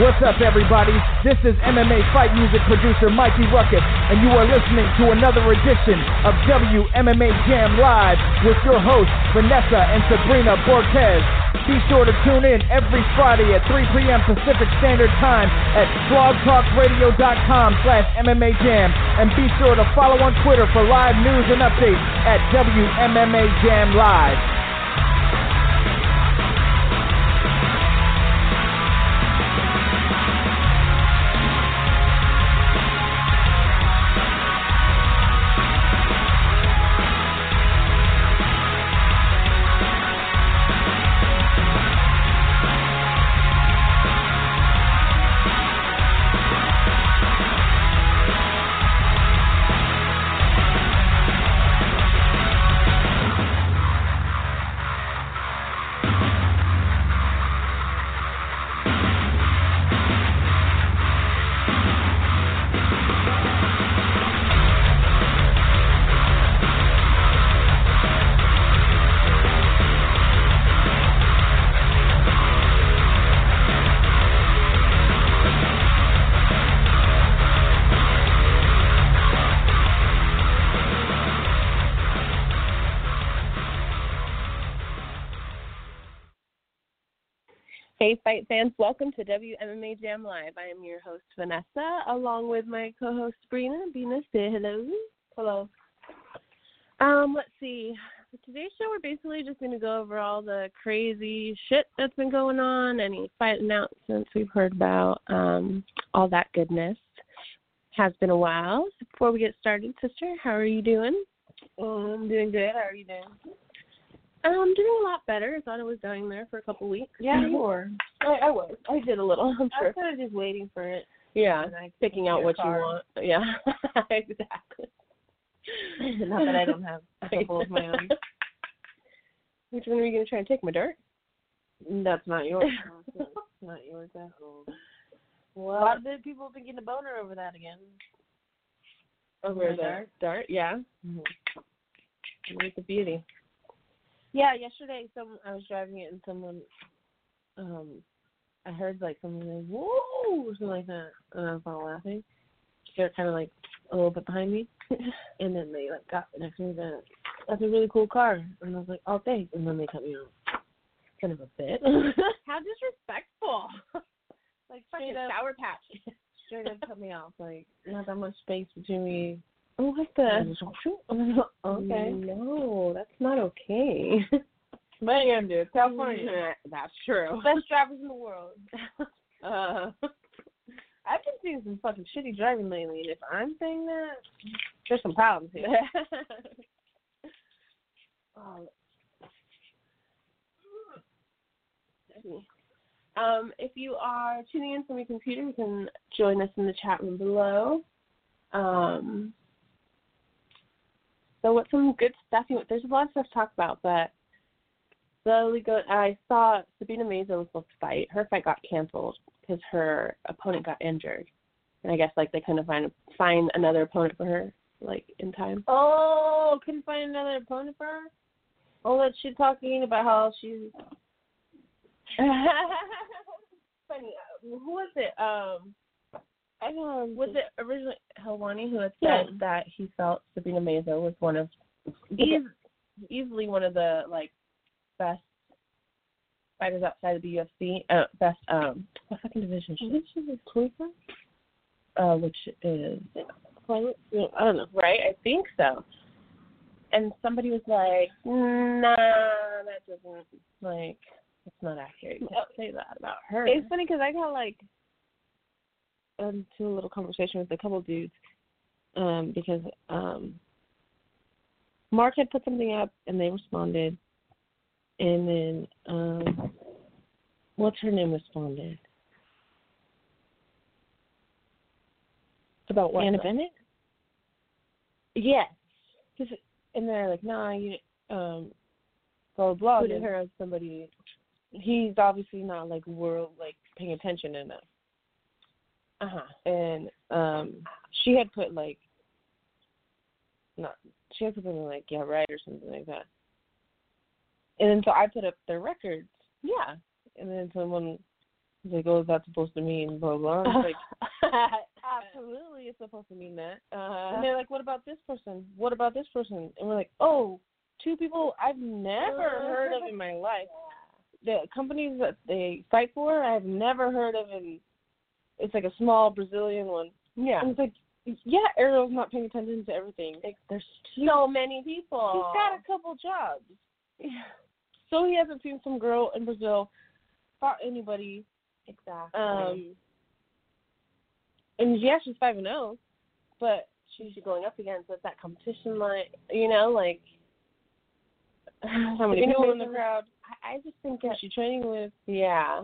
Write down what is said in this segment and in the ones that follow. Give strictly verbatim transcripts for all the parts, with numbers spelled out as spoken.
What's up, everybody? This is M M A fight music producer Mikey Ruckus, and you are listening to another edition of W M M A Jam Live with your hosts, Vanessa and Sabrina Bortez. Be sure to tune in every Friday at three p.m. Pacific Standard Time at blogtalkradio.com slash MMA Jam, and be sure to follow on Twitter for live news and updates at W M M A Jam Live. Hey, fight fans, welcome to W M M A Jam Live. I am your host, Vanessa, along with my co-host, Sabrina. Bina, say hello. Hello. Um, let's see. For today's show, we're basically just going to go over all the crazy shit that's been going on, any fight announcements we've heard about, um, all that goodness. Has been a while. So before we get started, sister, how are you doing? Oh, I'm doing good. How are you doing? I'm um, doing a lot better. I thought I was dying there for a couple weeks. Yeah, you were. I, I was. I did a little, I'm sure. I was kind of just waiting for it. Yeah, picking out what car. you want. Yeah, exactly. Not that I don't have a couple of my own. Which one are you going to try and take, my dirt? That's not yours. That's not yours at all. Well, a lot of people have been getting a boner over that again. Over the dart? dart? Yeah. Mm-hmm. Look at the beauty. Yeah, yesterday some I was driving it and someone, um, I heard like someone like whoa or something like that, and I was all laughing. They were kind of like a little bit behind me, and then they like got next to me. That that's a really cool car, and I was like, oh thanks, and then they cut me off. Kind of a bit. How disrespectful! Like fucking Sour Patch. Straight up cut me off. Like not that much space between me. Oh, what the? Okay. No, that's not okay. What are you going to do? California. That's true. Best drivers in the world. uh, I've been seeing some fucking shitty driving lately, and if I'm saying that, there's some problems here. um, um, if you are tuning in from your computer, you can join us in the chat room below. Um... So what's some good stuff? You, there's a lot of stuff to talk about, but slowly go. I saw Sabina Meza was supposed to fight. Her fight got canceled because her opponent got injured, and I guess like they couldn't find find another opponent for her like in time. Oh, couldn't find another opponent for her. All that shit talking about how she's funny. Who was it? Um. I don't know. Was it originally Helwani who had said yeah. that he felt Sabina Meza was one of easy, easily one of the like best fighters outside of the U F C? Uh, best um, what fucking division? Which is Cleveland? Uh, which is I don't know, right? I think so. And somebody was like, "Nah, that doesn't like that's not accurate. You can't say that about her." It's funny because I got like. Into a little conversation with a couple dudes um, because um, Mark had put something up and they responded, and then um, what's her name responded about what? Anna Bennett. Yes, and they're like, "Nah, you um, blah blah." Putting her as somebody, he's obviously not like world like paying attention enough. Uh-huh. And um, she had put, like, not, she had put something like, yeah, right, or something like that. And then so I put up their records. Yeah. And then someone Like, oh, is that supposed to mean blah, blah? It's like, absolutely, it's supposed to mean that. Uh, and they're like, what about this person? What about this person? And we're like, oh, two people I've never heard of in my life. The companies that they fight for, I've never heard of. And it's like a small Brazilian one. Yeah. And it's like, yeah, Ariel's not paying attention to everything. Like, there's so many people. He's got a couple jobs. Yeah. So he hasn't seen some girl in Brazil fought anybody. Exactly. Um, and yeah, she's five and zero, but she's going up against so that competition line. You know, like how many people in the crowd? I, I just think who's she training with? Yeah.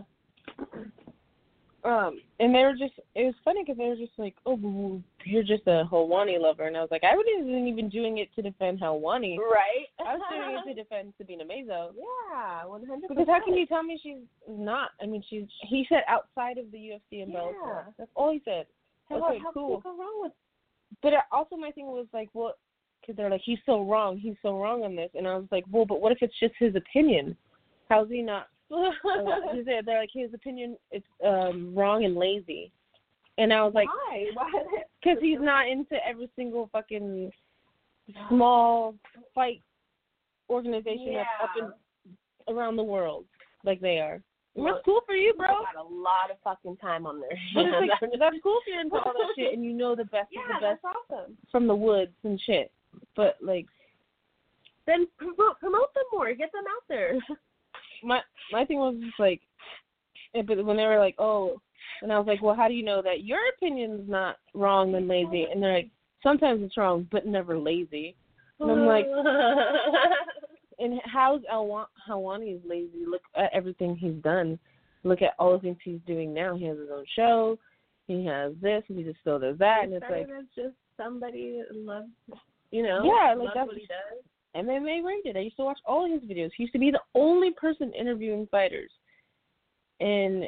Um, and they were just. It was funny because they were just like, "Oh, you're just a Helwani lover," and I was like, "I wasn't even doing it to defend Helwani, right? I was doing it to defend Sabina Meza." Yeah, one hundred. Because how can you tell me she's not? I mean, she's. He said outside of the U F C and yeah. Bellator. That's all he said. How, okay, how cool. Can you go wrong with? But also, my thing was like, well, because they're like, he's so wrong. He's so wrong on this, and I was like, well, but what if it's just his opinion? How's he not? They're like, his opinion is um, wrong and lazy. And I was like, why? Because he's not into every single fucking small fight organization yeah. up in, around the world like they are. Well, that's cool for you, bro. I got a lot of fucking time on their hands. Like, that's cool if you're into all that shit and you know the best yeah, of the best that's awesome. From the woods and shit. But, like, then promote, promote them more. Get them out there. My my thing was just like, but when they were like, oh, and I was like, well, how do you know that your opinion's not wrong and lazy? And they're like, sometimes it's wrong, but never lazy. And I'm like, and how's Helwani's lazy? Look at everything he's done. Look at all the things he's doing now. He has his own show. He has this. He just still does that. And it's like, it's just somebody that loves, you know, yeah, like that's what he does. M M A rated. I used to watch all of his videos. He used to be the only person interviewing fighters, and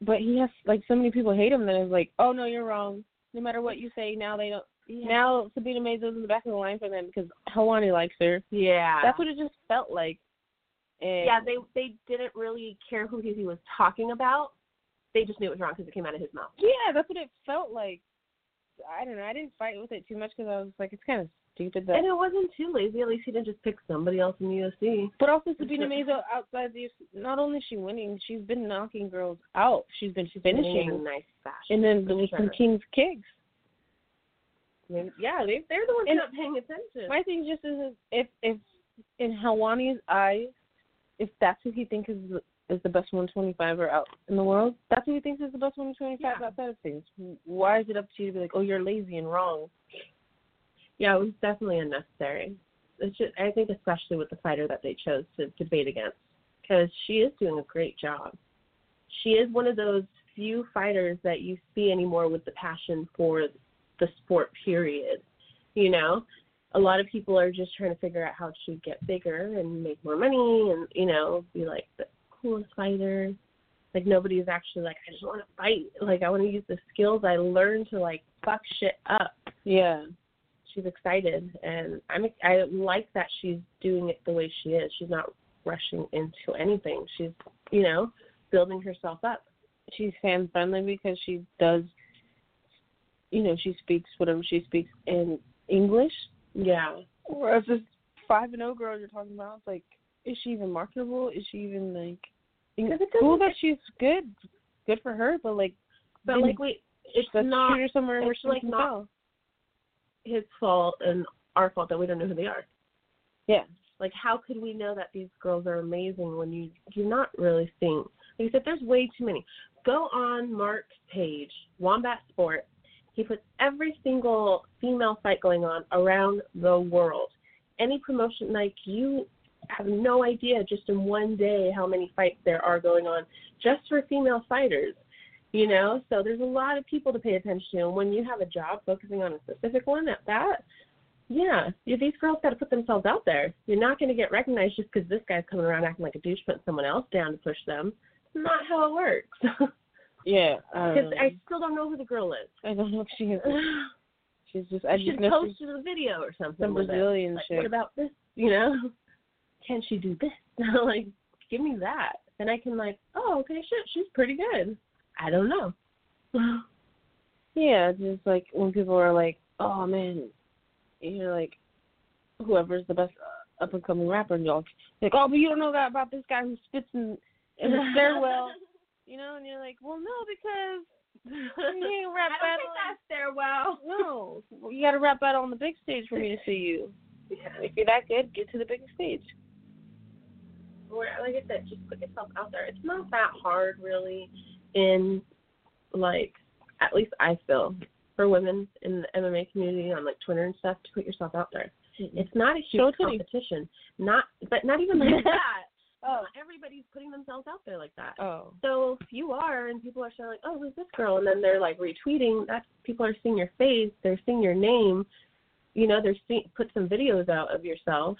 but he has like so many people hate him that it's like, oh no, you're wrong. No matter what you say, now they don't. Yeah. Now Sabina Meza's in the back of the line for them because Helwani likes her. Yeah, that's what it just felt like. And yeah, they they didn't really care who he was talking about. They just knew it was wrong because it came out of his mouth. Yeah, that's what it felt like. I don't know. I didn't fight with it too much because I was like, it's kind of. Stupid that. And it wasn't too lazy. At least he didn't just pick somebody else in the U F C. But also Sabina Meza outside the U F C, not only is she winning, she's been knocking girls out. She's been she's finishing in a nice fashion. And then with sure. some king's kicks. Yeah, they, they're the ones and not paying attention. My thing just is if if in Helwani's eyes, if that's who he thinks is is the best one twenty-fiver out in the world, that's who he thinks is the best one twenty-five yeah. outside of things. Why is it up to you to be like, oh, you're lazy and wrong? Yeah, it was definitely unnecessary. It's just, I think especially with the fighter that they chose to debate against because she is doing a great job. She is one of those few fighters that you see anymore with the passion for the sport, period. You know, a lot of people are just trying to figure out how to get bigger and make more money and, you know, be like the coolest fighter. Like nobody's actually like, I just want to fight. Like I want to use the skills I learned to like fuck shit up. Yeah. She's excited, and I'm, I like that she's doing it the way she is. She's not rushing into anything. She's, you know, building herself up. She's fan-friendly because she does, you know, she speaks whatever she speaks in English. Yeah. Whereas this five and oh girl you're talking about, it's like, is she even marketable? Is she even, like, it's cool that she's good. Good for her, but, like, but like wait, it's not, shoot her somewhere where she like not. Go. His fault and our fault that we don't know who they are. Yeah. Like, how could we know that these girls are amazing when you, you're not really seeing? Like I said, there's way too many. Go on Mark's page, Wombat Sports. He puts every single female fight going on around the world. Any promotion, like, you have no idea just in one day how many fights there are going on just for female fighters. You know, so there's a lot of people to pay attention to. And when you have a job focusing on a specific one at that, yeah, these girls got to put themselves out there. You're not going to get recognized just because this guy's coming around acting like a douche, putting someone else down to push them. It's not how it works. Yeah. Because um, I still don't know who the girl is. I don't know if she is. She's just, I just posted a video or something. Some Brazilian shit. Like, what about this? You know, can she do this? Like, give me that. then I can like, oh, okay, shit, she's pretty good. I don't know. Yeah, just like when people are like, oh, man, you know, like, whoever's the best up-and-coming rapper, and y'all like, oh, but you don't know that about this guy who spits in, in the stairwell, you know, and you're like, well, no, because you ain't rap I don't think that's stairwell. No, well, you got to rap battle on the big stage for me to see you. If you're that good, get to the big stage. Or, like I said, just put yourself out there. It's not that hard, really, in, like, at least I feel, for women in the M M A community on, like, Twitter and stuff, to put yourself out there. It's not a huge so competition. Not, but not even like that. Oh, everybody's putting themselves out there like that. Oh. So if you are and people are showing, like, oh, who's this girl? And then they're, like, retweeting. That's, people are seeing your face. They're seeing your name. You know, they're seeing, put some videos out of yourself.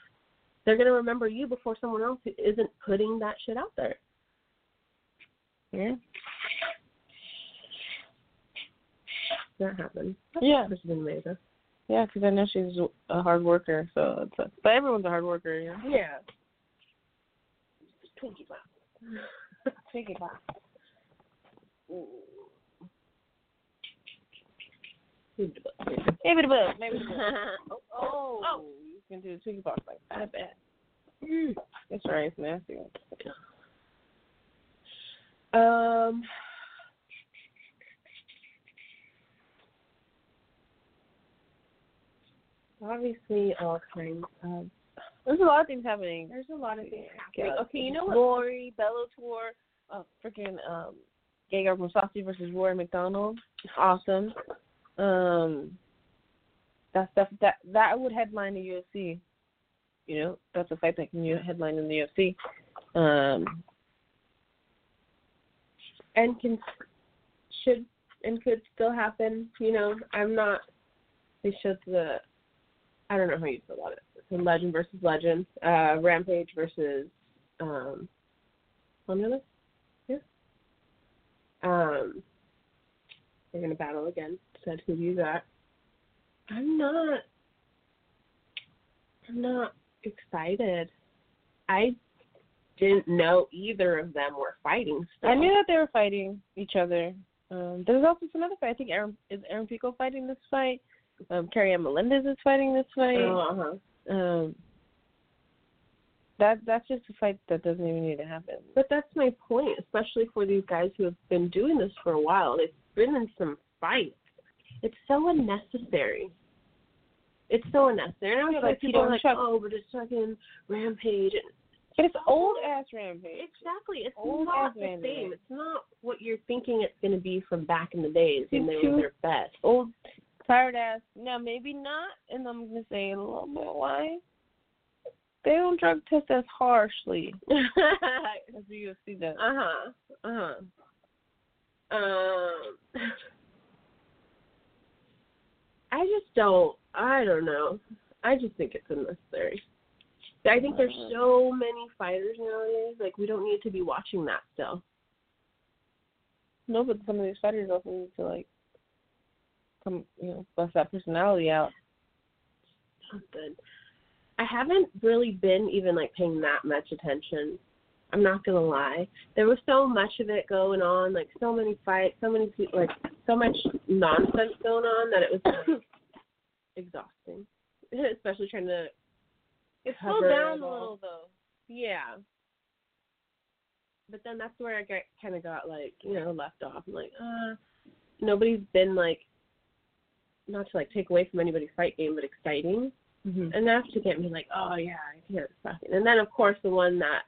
They're going to remember you before someone else who isn't putting that shit out there. Yeah. That happened. That's yeah. That's amazing. Yeah, because I know she's a hard worker. So, it's a, but everyone's a hard worker, yeah. Yeah. Twinkie pop. Twinkie pop. Maybe the book. Maybe the book. Maybe the book. oh, oh. oh, you can do the Twinkie pop like that. I bet. Mm. That's right. It's nasty. Um. Obviously, all kinds of. There's a lot of things happening. There's a lot of things happening. Okay, you know what? Glory, Bellator, uh, freaking um, Gegard Mousasi versus Rory McDonald. Awesome. Um, that stuff that that would headline the U F C. You know, that's a fight that can headline in the U F C. Um, and can should and could still happen. You know, I'm not. They showed the. I don't know how you feel about it. So legend versus legend, uh, Rampage versus um, Wombat. Yeah. Um, they're gonna battle again. Said who do that? I'm not. I'm not excited. I didn't know either of them were fighting. Still. I knew that they were fighting each other. Um, there's also some other fight. I think Aaron is Aaron Pico fighting this fight. Um, Carrie Ann Melendez is fighting this fight. Oh, uh-huh. Um, that that's just a fight that doesn't even need to happen. But that's my point, especially for these guys who have been doing this for a while. It's been in some fights. It's so unnecessary. It's so unnecessary. And I feel like people are like, oh, but it's fucking Rampage. But it's old-ass Rampage. Exactly. It's old not the Rampage. Same. It's not what you're thinking it's going to be from back in the days when they were their best. Old tired ass. Now, maybe not, and I'm going to say a little bit why. They don't drug test as harshly as the U F C does. Uh-huh. Uh-huh. Um, I just don't, I don't know. I just think it's unnecessary. I think there's so many fighters nowadays, like, we don't need to be watching that still. No, but some of these fighters also need to, like, Come, you know, bust that personality out. Not good. I haven't really been even like paying that much attention. I'm not gonna lie. There was so much of it going on, like so many fights, so many people, like so much nonsense going on that it was like, exhausting. Especially trying to. It slowed down a little though. Yeah. But then that's where I get kind of got like you know left off. I'm like, uh, nobody's been like. Not to, like, take away from anybody's fight game, but exciting mm-hmm. enough to get me, like, oh, yeah, I can't fucking. And then, of course, the one that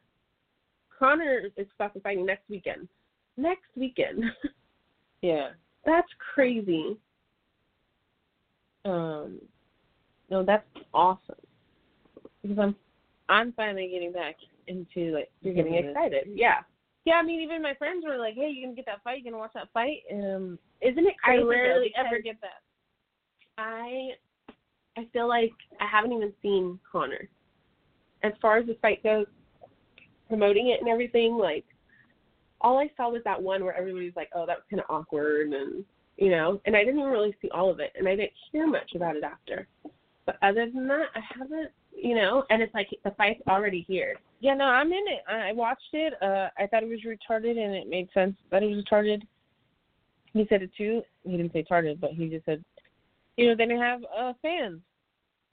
Connor is fucking fighting next weekend. Next weekend. Yeah. That's crazy. Um, no, that's awesome. Because I'm I'm finally getting back into, like, you're getting excited. Yeah. Yeah, I mean, even my friends were like, hey, you're going to get that fight? You're going to watch that fight? Um, Isn't it crazy I rarely ever get that. I I feel like I haven't even seen Connor. As far as the fight goes, promoting it and everything, like, all I saw was that one where everybody was like, oh, that was kind of awkward, and, you know, and I didn't really see all of it, and I didn't hear much about it after. But other than that, I haven't you know, and it's like the fight's already here. Yeah, no, I'm in it. I watched it. Uh, I thought it was retarded, and it made sense that it was retarded. He said it too. He didn't say retarded, but he just said, you know, they didn't have uh, fans.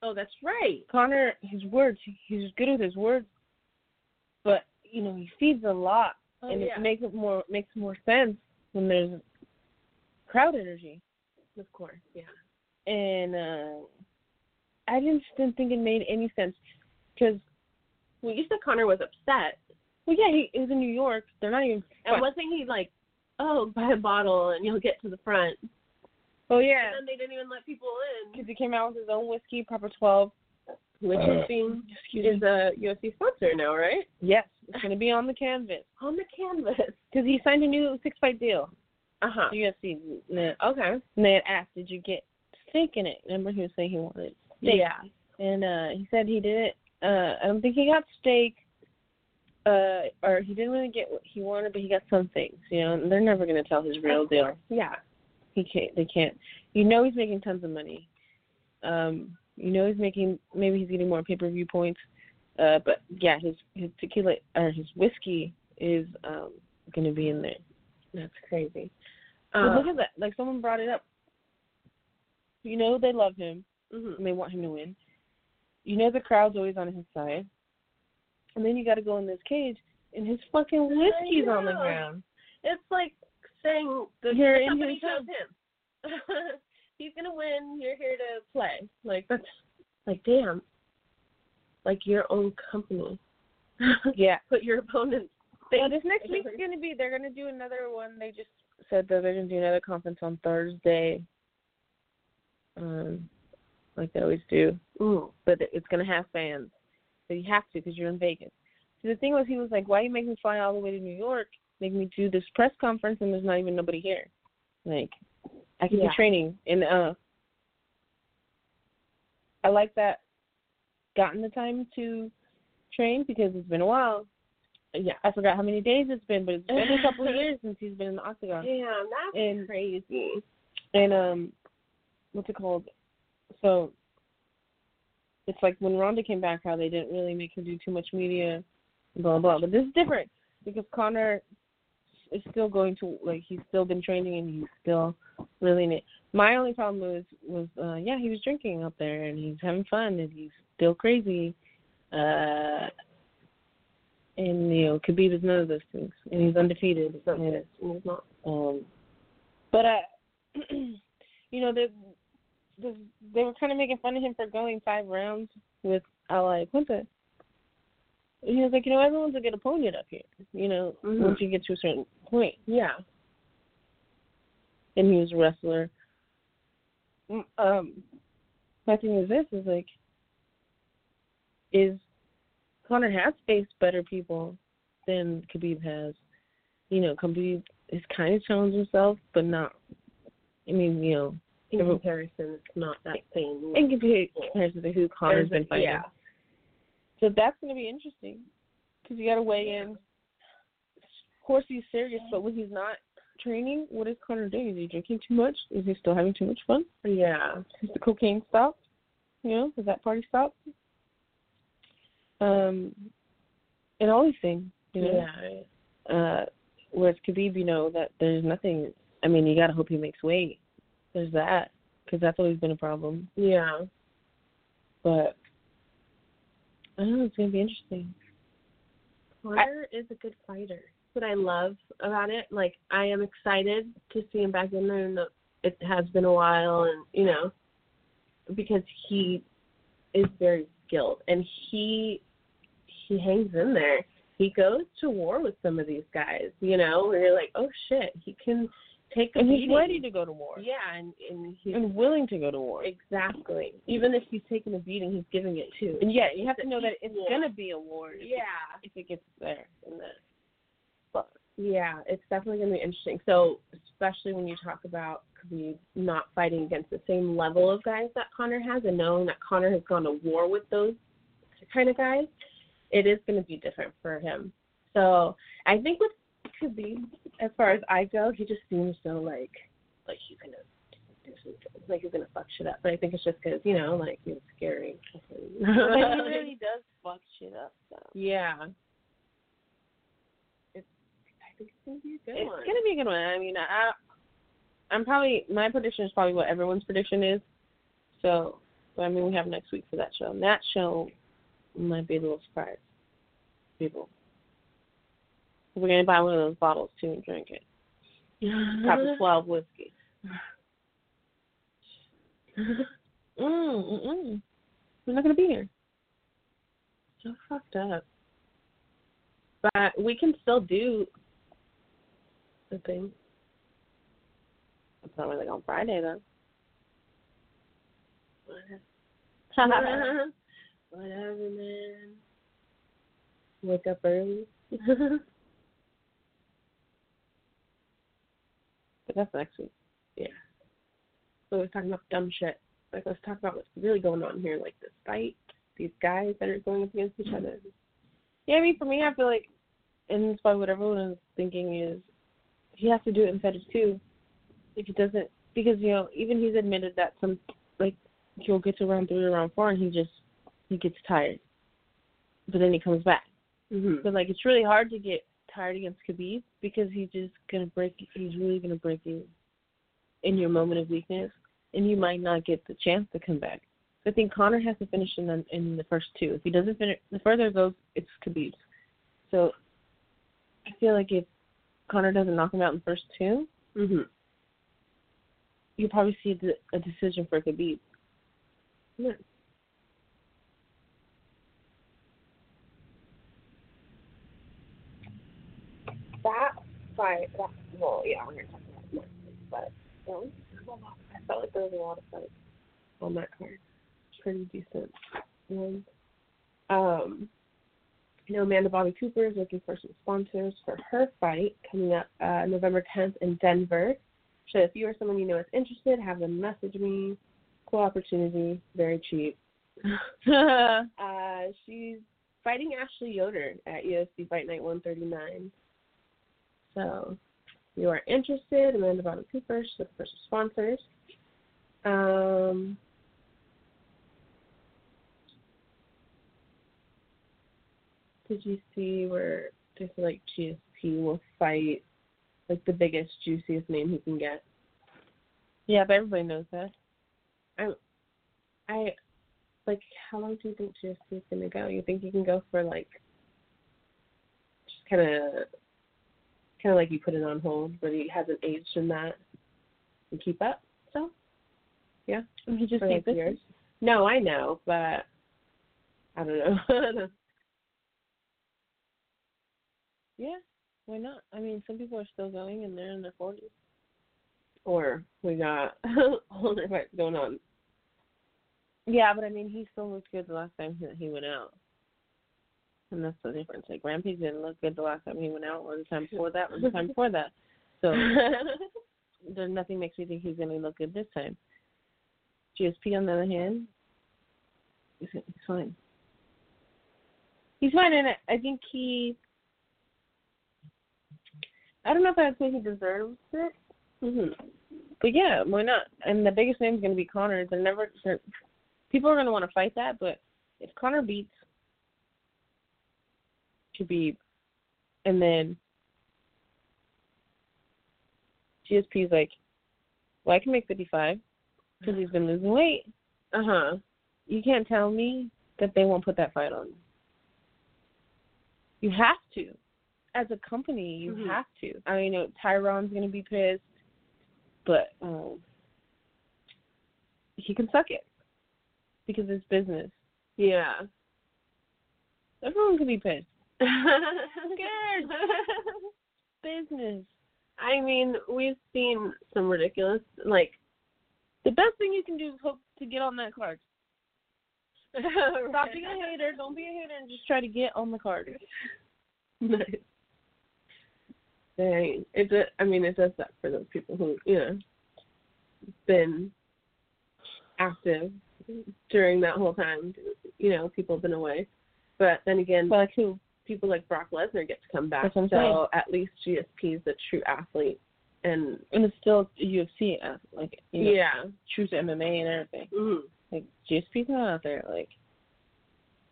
Oh, that's right. Conor, his words, he's good with his words, but, you know, he feeds a lot, oh, and yeah. it makes it more makes more sense when there's crowd energy. Of course, yeah. And uh, I just didn't think it made any sense because well, you said Conor was upset. Well, yeah, he, he was in New York. They're not even. And what? Wasn't he like, oh, buy a bottle and you'll get to the front? Oh yeah. And then they didn't even let people in because he came out with his own whiskey, Proper twelve, which uh, is a U F C sponsor now, right? Yes, it's going to be on the canvas. On the canvas. Because he signed a new six-fight deal. Uh huh. U F C. Okay. And they had asked, "Did you get steak in it?" Remember, he was saying he wanted steak. Yeah. And uh, he said he didn't. Uh, I don't think he got steak. Uh, or he didn't really get what he wanted, but he got some things. You know, and they're never going to tell his real deal. Yeah. He can't. They can't. You know, he's making tons of money. Um, you know, he's making. Maybe he's getting more pay-per-view points. Uh, but yeah, his his tequila or his whiskey is um going to be in there. That's crazy. Uh, look at that. Like, someone brought it up. You know they love him, mm-hmm. and they want him to win. You know the crowd's always on his side. And then you got to go in this cage, and his fucking whiskey's on the ground. It's like saying the company chose him. He's going to win. You're here to play. Like, that's, like, damn. Like, your own company. Yeah. Put your opponent's. Well, this next week's going to be, they're going to do another one. They just said that they're going to do another conference on Thursday, um, like they always do. Ooh. But it's going to have fans. So you have to because you're in Vegas. So the thing was, he was like, why are you making me fly all the way to New York, make me do this press conference, and there's not even nobody here? Like, I could yeah. be training. And uh, I like that gotten the time to train because it's been a while. Yeah, I forgot how many days it's been, but it's been a couple of years since he's been in the octagon. Yeah, that's and, crazy. And um, what's it called? So it's like when Ronda came back, how they didn't really make her do too much media, blah blah. But this is different because Conor is still going to like he's still been training and he's still really in it. My only problem was was uh, yeah he was drinking up there and he's having fun and he's still crazy. Uh. And, you know, Khabib is none of those things. And he's undefeated. He's not. And, he's not. Um, but, I, you know, they, they, they were kind of making fun of him for going five rounds with Ally Quinta. And he was like, you know, everyone's a good opponent up here, you know, mm-hmm. once you get to a certain point. Yeah. And he was a wrestler. Um, my thing is this, is like, is... Conor has faced better people than Khabib has. You know, Khabib has kind of challenged himself, but not, I mean, you know. In every, comparison, it's not that same. In comparison to who Conor's been fighting. Yeah. So that's going to be interesting because you got to weigh in. Of course, he's serious, but when he's not training, what is Conor doing? Is he drinking too much? Is he still having too much fun? Yeah. Has the cocaine stopped? You know, has that party stopped? Um, and all these things, you know, yeah. uh, whereas Khabib, you know, that there's nothing, I mean, you got to hope he makes weight. There's that, because that's always been a problem. Yeah. But, I don't know, it's going to be interesting. Conor is a good fighter. That's what I love about it. Like, I am excited to see him back in there, and it has been a while, and, you know, because he is very skilled, and he... He hangs in there. He goes to war with some of these guys, you know, where you're like, oh, shit, he can take a And beating. He's ready to go to war. Yeah, and, and he's and willing to go to war. Exactly. Even if he's taking a beating, he's giving it, too. And, yeah, you have to know that it's going to be a war if yeah. it, if it gets there. In the, but, yeah, it's definitely going to be interesting. So, especially when you talk about Khabib not fighting against the same level of guys that Conor has and knowing that Conor has gone to war with those kind of guys, it is going to be different for him. So I think with Khabib, as far as I go, he just seems so like, like he's going to do reactions. It's like he's going to fuck shit up. But I think it's just because, you know, like, he was scary. But he really does fuck shit up, so. Yeah. It's, I think it's going to be a good it's one. It's going to be a good one. I mean, I, I'm probably, my prediction is probably what everyone's prediction is. So, but I mean, we have next week for that show. And that show might be a little surprise people. We're going to buy one of those bottles, too, and drink it. Proper twelve whiskey. Mm-mm. We're not going to be here. So fucked up. But we can still do the thing. It's not really like on Friday, though. Whatever. Whatever, man. Wake up early. But that's next week. Yeah. So we're talking about dumb shit. Like, let's talk about what's really going on here. Like, this fight, these guys that are going up against each other. Yeah, I mean, for me, I feel like, and that's why what everyone is thinking is, he has to do it in fetish, too. If he doesn't, because, you know, even he's admitted that some, like, he'll get to round three or round four, and he just, he gets tired. But then he comes back. Mm-hmm. But, like, it's really hard to get tired against Khabib because he's just going to break you. He's really going to break you in your moment of weakness, and you might not get the chance to come back. So I think Conor has to finish in the, in the first two. If he doesn't finish, the further it goes, it's Khabib's. So I feel like if Conor doesn't knock him out in the first two, mm-hmm. you'll probably see the, a decision for Khabib. Yeah. That fight, that, well, yeah, we're going to talk about it more, but there was a lot. I felt like there was a lot of fights on that card. Pretty decent ones. Um, you know, Amanda Bobby Cooper is looking for some sponsors for her fight coming up uh, November tenth in Denver. So if you or someone you know is interested, have them message me. Cool opportunity, very cheap. uh, she's fighting Ashley Yoder at U F C Fight Night one thirty-nine. So, if you are interested, Amanda Bonham Cooper, she's looking for some sponsors. Um, did you see where just like G S P will fight like the biggest, juiciest name he can get? Yeah, but everybody knows that. I, I, like, how long do you think G S P is gonna go? You think he can go for like just kind of? Kind of like you put it on hold, but he hasn't aged in that and keep up. So, yeah. He just like this years. No, I know, but I don't know. Yeah, why not? I mean, some people are still going and they're in their forties. Or we got older fights going on. Yeah, but I mean, he still looked good the last time he went out. And that's the difference. Like, Rampage didn't look good the last time he went out, or the time before that, or the time before that. So, there's nothing makes me think he's going to look good this time. G S P, on the other hand, he's fine. He's fine, and I think he... I don't know if I would say he deserves it. Mm-hmm. But, yeah, why not? And the biggest name is going to be Conor. They're never... They're, people are going to want to fight that, but if Conor beats... Khabib, and then G S P's like, well, I can make fifty-five because he's been losing weight. Uh huh. You can't tell me that they won't put that fight on. You have to, as a company, you mm-hmm. have to. I mean, you know, Tyron's gonna be pissed, but um, he can suck it because it's business. Yeah. Everyone can be pissed. Good. Business. I mean, we've seen some ridiculous, like, the best thing you can do is hope to get on that card. Stop being a hater. Don't be a hater and just try to get on the card. Nice. Dang. It's a, I mean, it does that for those people who, you know, been active during that whole time. You know, people have been away. But then again, well, like who? People like Brock Lesnar get to come back. So at least G S P is a true athlete and and it's still U F C, like you know, yeah, true to M M A and everything. Mm-hmm. Like G S P's not out there like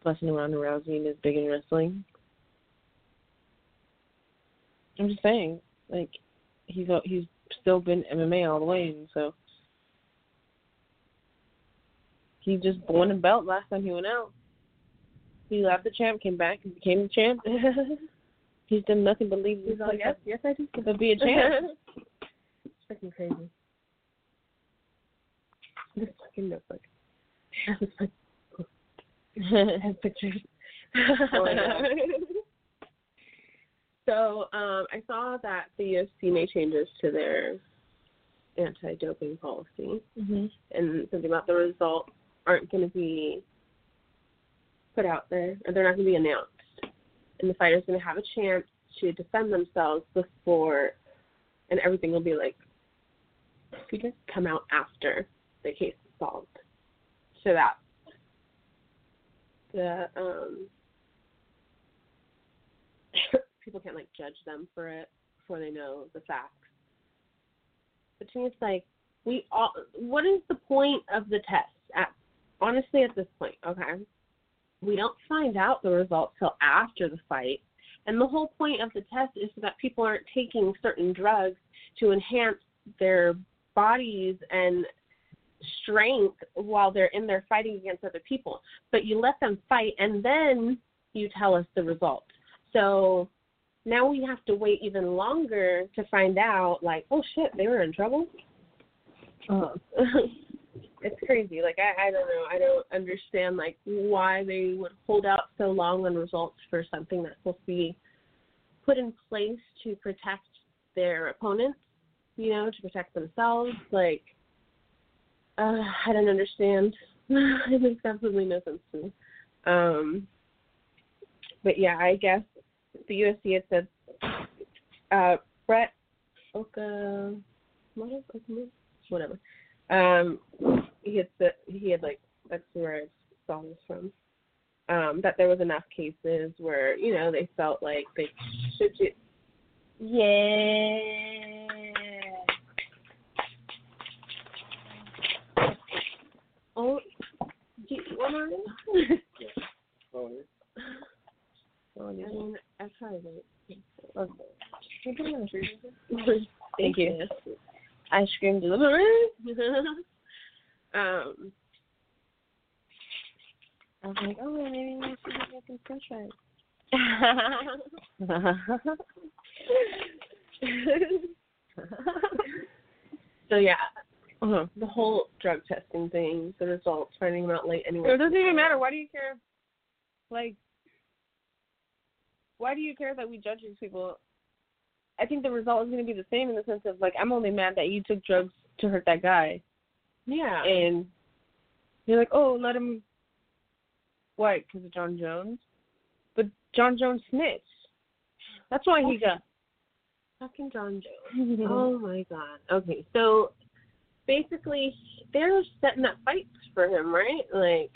blessing Ronda Rousey and is big in wrestling. I'm just saying, like he's he's still been M M A all the way, and so he just won a belt last time he went out. He left the champ, came back, and became the champ. He's done nothing but leave. He's like, yes, yes, I do. He'll be a champ. It's fucking crazy. This fucking notebook. I was like, I have pictures. Oh, my God. So um, I saw that the U F C made changes to their anti-doping policy, mm-hmm. and something about the results aren't going to be put out there, or they're not going to be announced. And the fighter's going to have a chance to defend themselves before, and everything will be like, could just come out after the case is solved. So that the um, people can't like judge them for it before they know the facts. But to me, it's like we all. What is the point of the test? At honestly, at this point, okay. We don't find out the results till after the fight. And the whole point of the test is so that people aren't taking certain drugs to enhance their bodies and strength while they're in there fighting against other people. But you let them fight, and then you tell us the results. So now we have to wait even longer to find out, like, oh, shit, they were in trouble? Oh. It's crazy. Like, I, I don't know. I don't understand, like, why they would hold out so long on results for something that's supposed to be put in place to protect their opponents, you know, to protect themselves. Like, uh, I don't understand. It makes absolutely no sense to me. Um, but, yeah, I guess the U F C had said uh, Brett Oka, whatever, um, he had said, he had like, that's where I saw this from, um, that there was enough cases where, you know, they felt like they should do. Yeah. Oh, do you want to read? Yeah. Oh, yeah. I mean, I tried it. Okay. Thank you. Ice cream delivery. um, I was like, oh, maybe I should be making french fries. So, yeah, uh-huh. The whole drug testing thing, the results, finding them out late anyway. It doesn't even matter. Why do you care? Like, why do you care that we judge these people? I think the result is going to be the same in the sense of, like, I'm only mad that you took drugs to hurt that guy. Yeah. And you're like, oh, let him, what, because of John Jones? But John Jones snitched. That's why he got. Fucking John Jones. Oh, my God. Okay, so basically they're setting up fights for him, right? Like,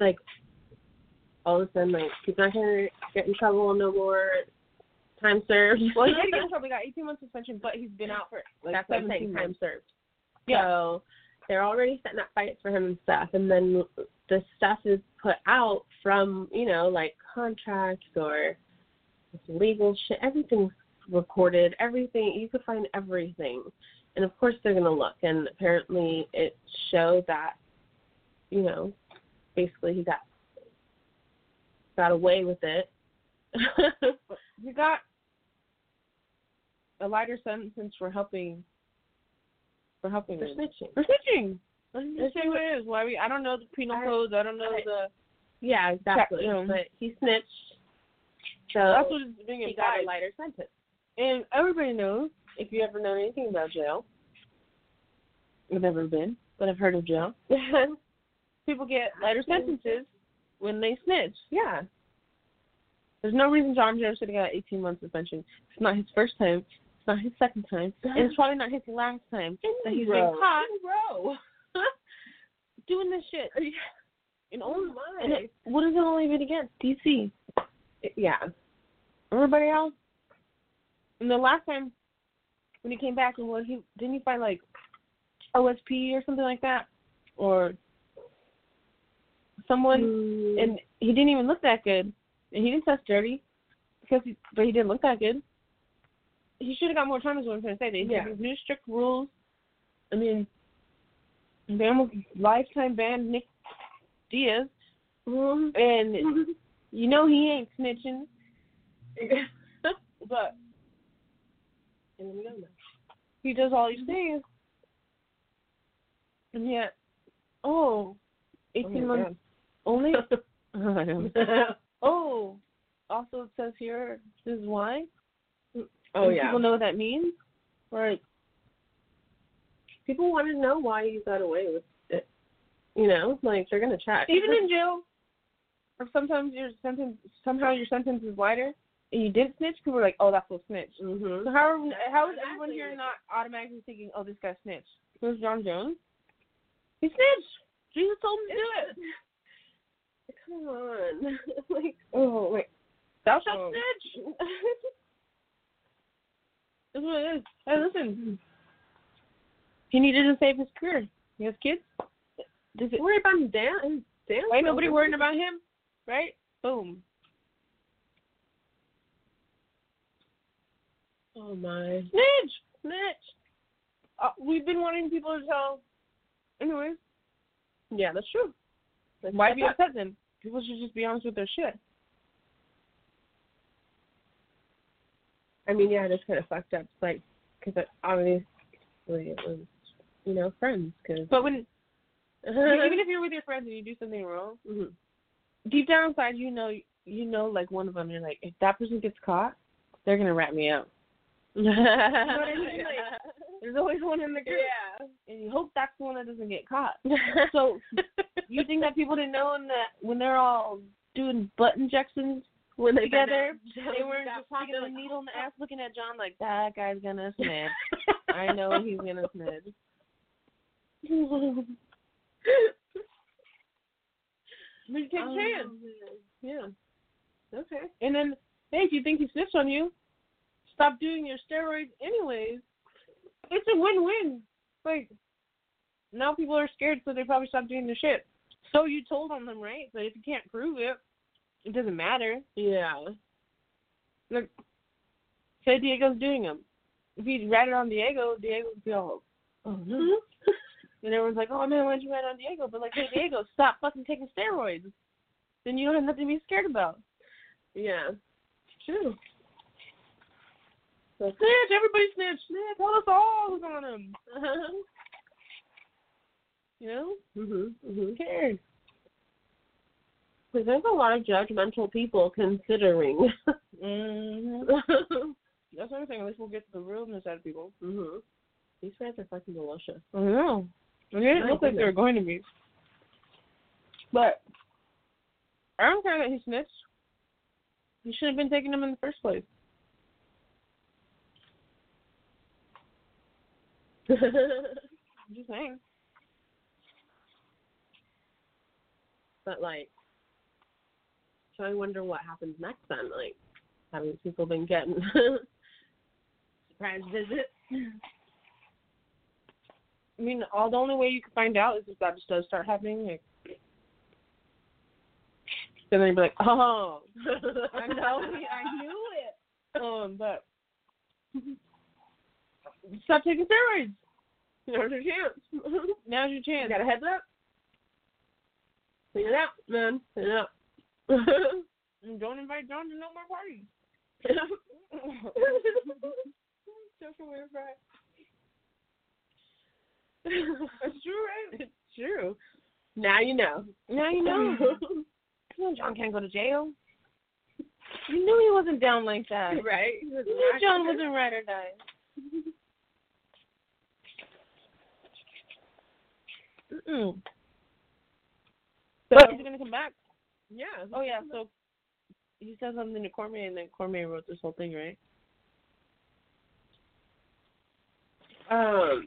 like all of a sudden, like, he's not going to get in trouble no more. Time served. Well, he did get in trouble. He got eighteen months suspension, but he's been out for like that's seventeen time served. Yeah. So they're already setting up fights for him and stuff, and then the stuff is put out from, you know, like contracts or legal shit. Everything's recorded. Everything. You could find everything. And, of course, they're going to look, and apparently it showed that, you know, basically he got got away with it. He got a lighter sentence for helping. For helping. For snitching. For snitching. Let's just say what it is. Why we? I don't know the penal I, codes. I don't know I, the. Yeah, exactly. You know. But he snitched. So that's what it's being he implied. Got a lighter sentence. And everybody knows, if you ever know anything about jail, I've never been, but I've heard of jail. People get lighter sentences when they snitch. Yeah. There's no reason John Jones should have got eighteen months suspension. It's not his first time. It's not his second time. And it's probably not his last time that he's been caught doing this shit. And oh my. And it, what is it only been against? D C. It, yeah. Everybody else. And the last time when he came back, and what he didn't he fight like O S P or something like that, or someone, mm. and he didn't even look that good, and he didn't touch dirty, because he, but he didn't look that good. He should have got more time, is what I'm trying to say. They yeah. have new strict rules. I mean, they almost lifetime banned Nick Diaz, mm-hmm. and mm-hmm. you know he ain't snitching. But and we don't know. He does all these things, and yet, oh, eighteen oh months only. Oh, also it says here, this is why. Oh and yeah. People know what that means. Like, people want to know why you got away with it. You know, like they're gonna check. Even in jail, or sometimes your sentence, somehow your sentence is lighter, and you didn't snitch. People are like, "Oh, that's a snitch." Mm-hmm. So how how is everyone here not automatically thinking, "Oh, this guy snitched"? Who's John Jones? He snitched. Jesus told him to do it. Come on, like, oh wait, thou shalt oh. snitch. That's what it is. Hey, listen. He needed to save his career. He has kids. Does it worry about him down? Ain't nobody worrying about him, right? Boom. Oh my. Snitch, snitch. Uh, we've been wanting people to tell. Anyways. Yeah, that's true. That's Why be upset then? People should just be honest with their shit. I mean, yeah, that's kind of fucked up. It's like, because obviously it was, you know, friends. Cause but when, even if you're with your friends and you do something wrong, mm-hmm. deep down inside, you know, you know, like one of them, you're like, if that person gets caught, they're going to rat me out. You know what I mean? Like, there's always one in the group. Yeah. And you hope that's the one that doesn't get caught. So you think that people didn't know that when they're all doing butt injections, when they together, they were just pocket a needle in the ass, looking at John like, that guy's gonna snitch. I know he's gonna snitch. But you take a chance. Yeah. Okay. And then, hey, if you think he snitched on you, stop doing your steroids anyways. It's a win-win. Like, now people are scared, so they probably stop doing their shit. So you told on them, right? But if you can't prove it, it doesn't matter. Yeah. Look, say Diego's doing them. If he ratted on Diego, Diego would be all, oh, no. And everyone's like, oh, man, why'd you rat on Diego? But, like, hey, Diego, stop fucking taking steroids. Then you don't have nothing to be scared about. Yeah. True. So, snitch, everybody snitch. Snitch, tell us all who's on him. You know? Mm-hmm. Mm-hmm. Who cares? Because there's a lot of judgmental people considering. Mm-hmm. That's another thing. At least we'll get to the realness out of people. Mm-hmm. These fries are fucking delicious. I know. They didn't look like they were going to be. But I don't care that he snitched. He shouldn't have been taking them in the first place. I'm just saying. But, like, so I wonder what happens next then, like, having people been getting surprise visits. I mean, all the only way you can find out is if that just does start happening. Like, then they'd be like, oh, I know, I knew it. Um, but stop taking steroids. Now's your chance. Now's your chance. You got a heads up? Clean it up, man. Clean it up. Don't invite John to no more parties. Such a weird fact. It's true, right? It's true. Now you know. Now you know. You know John can't go to jail. You knew he wasn't down like that, right? You knew John wasn't ride or die. Mm. So he's gonna come back. Yeah. Oh, yeah, so he said something to Cormier, and then Cormier wrote this whole thing, right? Um,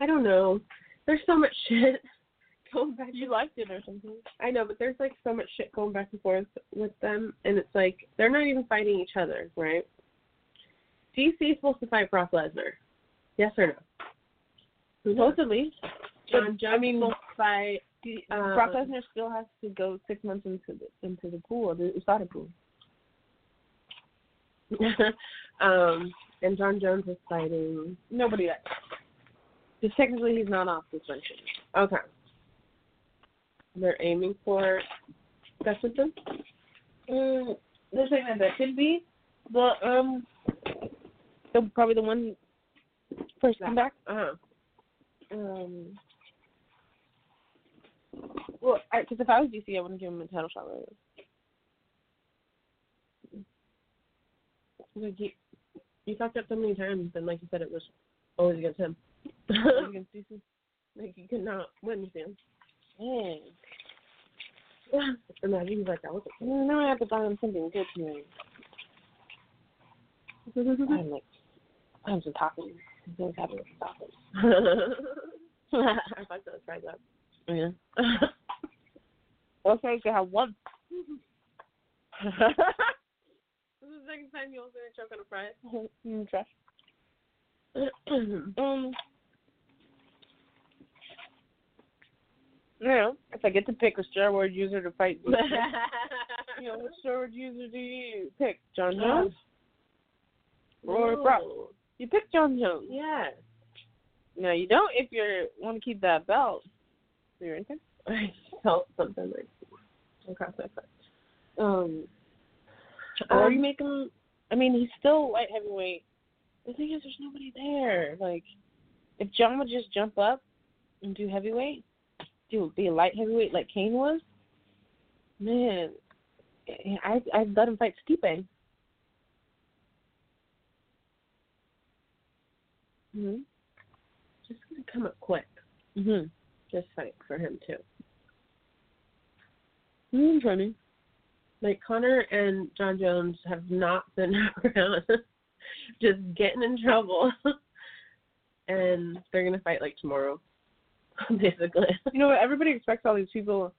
I don't know. There's so much shit going back. You liked it or something. I know, but there's, like, so much shit going back and forth with them, and it's, like, they're not even fighting each other, right? D C is supposed to fight Brock Lesnar. Yes or no? Supposedly. John Jones I mean, will fight. Um, Brock Lesnar still has to go six months into the into the pool, the USADA pool. um, and John Jones is fighting nobody else. Because technically he's not off suspension. Okay. They're aiming for Gustafson? Mm, they're saying that that could be the um the, probably the one first comeback. Uh-huh. Um, well, because if I was D C, I wouldn't give him a title shot right now. You, you talked up so many times, and like you said, it was always against him. Always against D C. Like, you could not witness him. Dang. And then he was like, that was a cool. Now I have to buy him something good to me. I'm like, I'm just talking. What's happening? Stop it. I thought that was right up. Yeah. Okay, you can have one. This is the second time you all gonna choke on a fry. Mm-hmm. Trash. um. You know, if I get to pick a steroid user to fight, you know, which steroid user do you pick? John Jones oh. or Brock? You pick John Jones. Yeah. No, you don't if you want to keep that belt. You're in there? I felt something like across my foot. Um, or um, you make him, I mean, he's still light heavyweight. The thing is, there's nobody there. Like, if John would just jump up and do heavyweight, do be a light heavyweight like Kane was, man, I, I'd let him fight Stipe. Mm-hmm. Just going to come up quick. Mm-hmm. Just fight for him, too. Mm-hmm, funny. Like, Connor and John Jones have not been around just getting in trouble. And they're going to fight, like, tomorrow, basically. You know what? Everybody expects all these people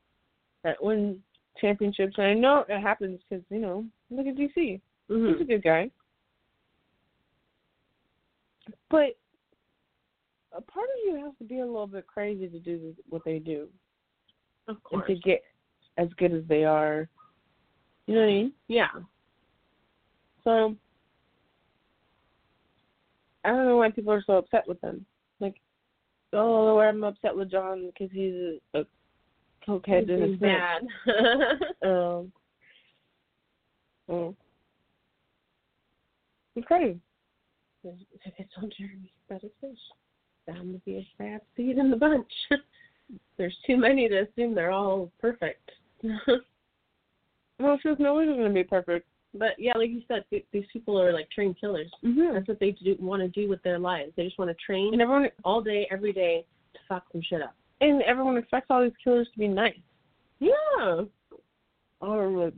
that win championships. And I know it happens because, you know, look at D C. Mm-hmm. He's a good guy. But a part of you has to be a little bit crazy to do what they do. Of course. And to get as good as they are. You know what I mean? Yeah. So, I don't know why people are so upset with them. Like, oh, I'm upset with John because he's a cokehead and a bad. um, well, it's crazy. If it's on Jeremy, that is fish. Bound to be a crab seed in the bunch. There's too many to assume they're all perfect. Well, it's just no one's going to be perfect. But, yeah, like you said, th- these people are, like, trained killers. Mm-hmm. That's what they do, want to do with their lives. They just want to train and everyone all day, every day to fuck some shit up. And everyone expects all these killers to be nice. Yeah. Or uh,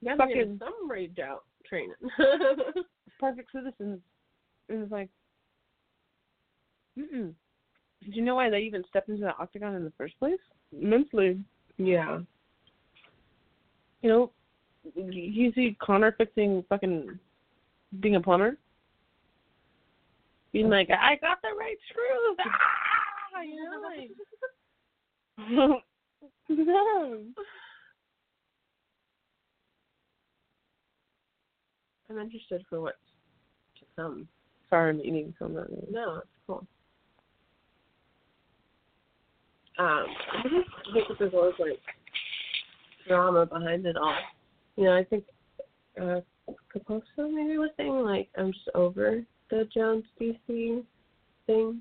yeah, fucking some rage out training. Perfect citizens. It was like, mm-mm. Did you know why they even stepped into the octagon in the first place? Mentally. Yeah. You know, you see Connor fixing fucking being a plumber? Being like, I got the right screws! Ah! You know, like, no. I'm interested for what's to come. Sorry, I'm eating so much. No, that's cool. Um, I just think that there's always, like, drama behind it all. You know, I think uh, Kaposo maybe was saying, like, I'm just over the Jones D C thing.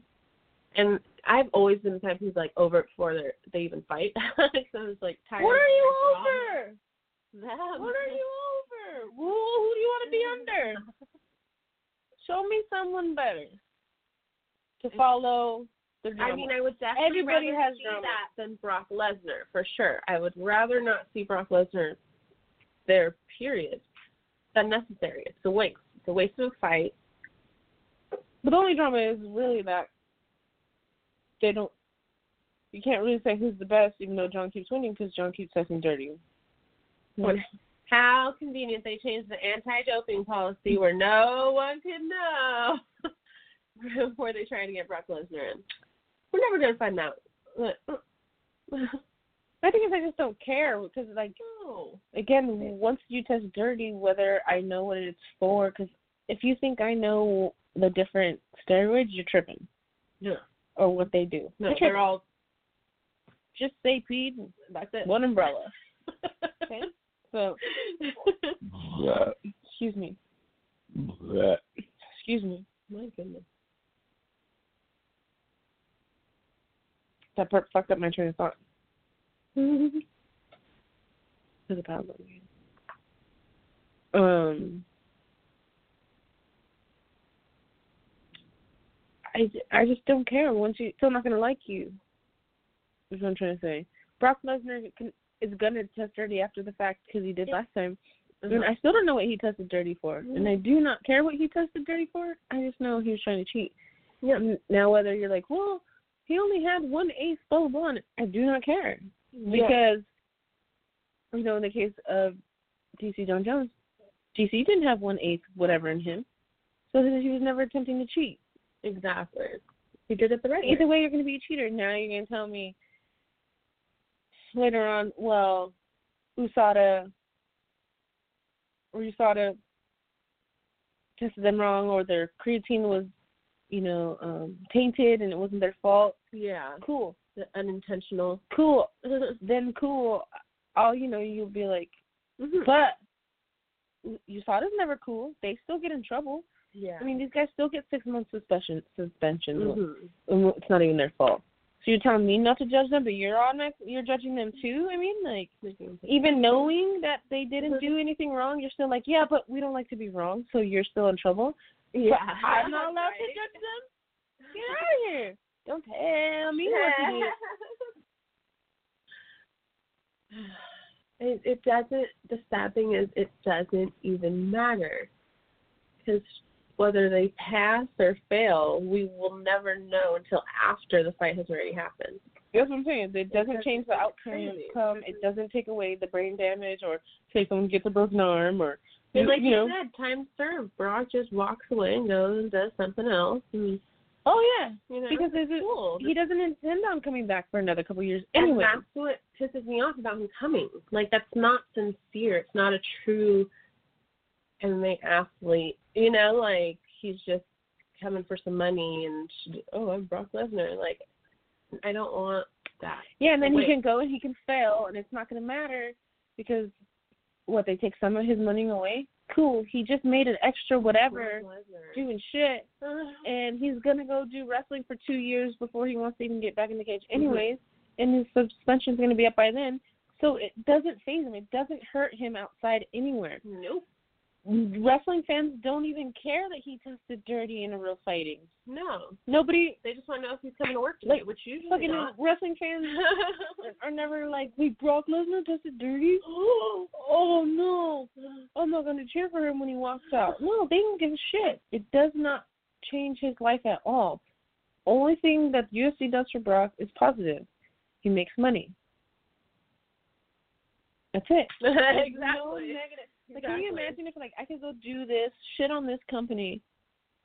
And I've always been the type who's, like, over it before they even fight. So I was, like, tired. What are you over? Them. What are you over? Who, who do you want to be under? Show me someone better to follow the drama. I mean, I would definitely Everybody rather has see drama. That than Brock Lesnar, for sure. I would rather not see Brock Lesnar there, period, than necessary. It's a waste. It's a waste of a fight. But the only drama is really that they don't, you can't really say who's the best, even though John keeps winning because John keeps sucking dirty. When, How convenient they changed the anti-doping policy where no one can know before they try to get Brock Lesnar in. We're never going to find out. I think I just don't care because, like, no. Again, once you test dirty, whether I know what it's for, because if you think I know the different steroids, you're tripping. Yeah. Or what they do. No, they're, they're all just say peed. That's it. One umbrella. Okay? So, excuse me. Excuse me. My goodness. That part fucked up my train of thought. It's about Um, I, I just don't care. Once you, still not gonna like you. Is what I'm trying to say. Brock Lesnar can. Is going to test dirty after the fact because he did last time. Mm-hmm. And I still don't know what he tested dirty for. Mm-hmm. And I do not care what he tested dirty for. I just know he was trying to cheat. Yeah. Now, whether you're like, well, he only had one ace, blah, blah, blah, I do not care. Because, yeah. You know, in the case of G C John Jones, G C didn't have one ace, whatever, in him. So he was never attempting to cheat. Exactly. He did it the right way. Either way, you're going to be a cheater. Now you're going to tell me, later on, well, U S A D A or U S A D A tested them wrong, or their creatine was, you know, um, tainted and it wasn't their fault. Yeah. Cool. The unintentional. Cool. Then cool. All you know, you'll be like, mm-hmm. But U S A D A's never cool. They still get in trouble. Yeah. I mean, these guys still get six months suspension. Suspension. Mm-hmm. It's not even their fault. So you're telling me not to judge them, but you're on it, you're judging them too? I mean, like, even knowing that they didn't do anything wrong, you're still like, yeah, but we don't like to be wrong, so you're still in trouble. Yeah. But I'm not allowed right. to judge them? Get out of here. Don't tell me what to do. It, it doesn't, the sad thing is, it doesn't even matter. Because whether they pass or fail, we will never know until after the fight has already happened. That's what I'm saying. It doesn't change the outcome. It doesn't take away the brain damage or say someone gets a broken arm or, you know. Like you said, time served. Brock just walks away and goes and does something else. Mm-hmm. Oh, yeah. You know, because there's cool. a, he doesn't intend on coming back for another couple years anyway. And that's what pisses me off about him coming. Like, that's not sincere. It's not a true M M A athlete. You know, like, he's just coming for some money and, she, oh, I'm Brock Lesnar. Like, I don't want that. Yeah, and then Wait. he can go and he can fail, and it's not going to matter because, what, they take some of his money away? Cool. He just made an extra whatever doing shit, and he's going to go do wrestling for two years before he wants to even get back in the cage anyways, mm-hmm. and his suspension's going to be up by then. So it doesn't faze him. It doesn't hurt him outside anywhere. Nope. Wrestling fans don't even care that he tested dirty in a real fighting. No. Nobody. They just want to know if he's coming to work today, like, which usually fucking not. Wrestling fans are never like, wait, Brock Lesnar tested dirty? Oh, oh, no. I'm not going to cheer for him when he walks out. No, they don't give a shit. It does not change his life at all. Only thing that U F C does for Brock is positive. He makes money. That's it. Exactly. No negative. Like, exactly. Can you imagine if, like, I could go do this, shit on this company,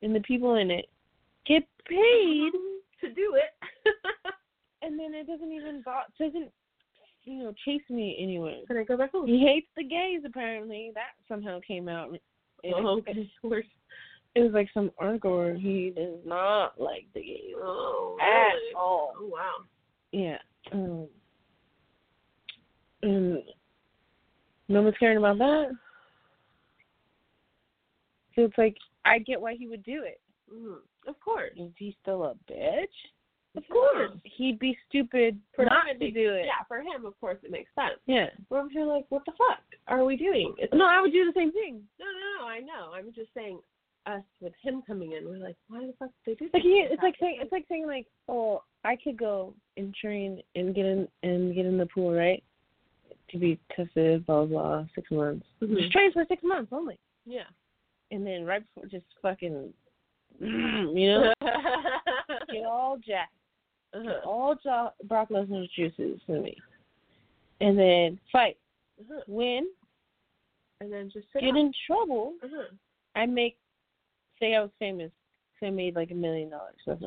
and the people in it get paid to do it, and then it doesn't even bother, doesn't, you know, chase me anywhere. Can I go back home? He hates the gays, apparently. That somehow came out. Oh, okay. It was like some article where he does not like the gays oh, at really? all. Oh, wow. Yeah. Um, and no one's caring about that. So it's like, I get why he would do it. Mm, of course. Is he still a bitch? Of course. He'd be stupid for not to do it. Yeah, for him, of course, it makes sense. Yeah. But I'm sure, like, what the fuck are we doing? It's no, like, I would do the same thing. No, no, no, I know. I'm just saying, us with him coming in, we're like, why the fuck did they do like, yeah, that? It's like saying, it's like saying, like, oh, I could go and train and get in and get in the pool, right? To be tested, blah, blah, six months. Mm-hmm. Just train for six months only. Yeah. And then right before, just fucking, you know, get all jacked, uh-huh. get all jo- Brock Lesnar's juices in me, and then fight, uh-huh. win, and then just sit get up. in trouble, uh-huh. I make, say I was famous, say I made like a million dollars. But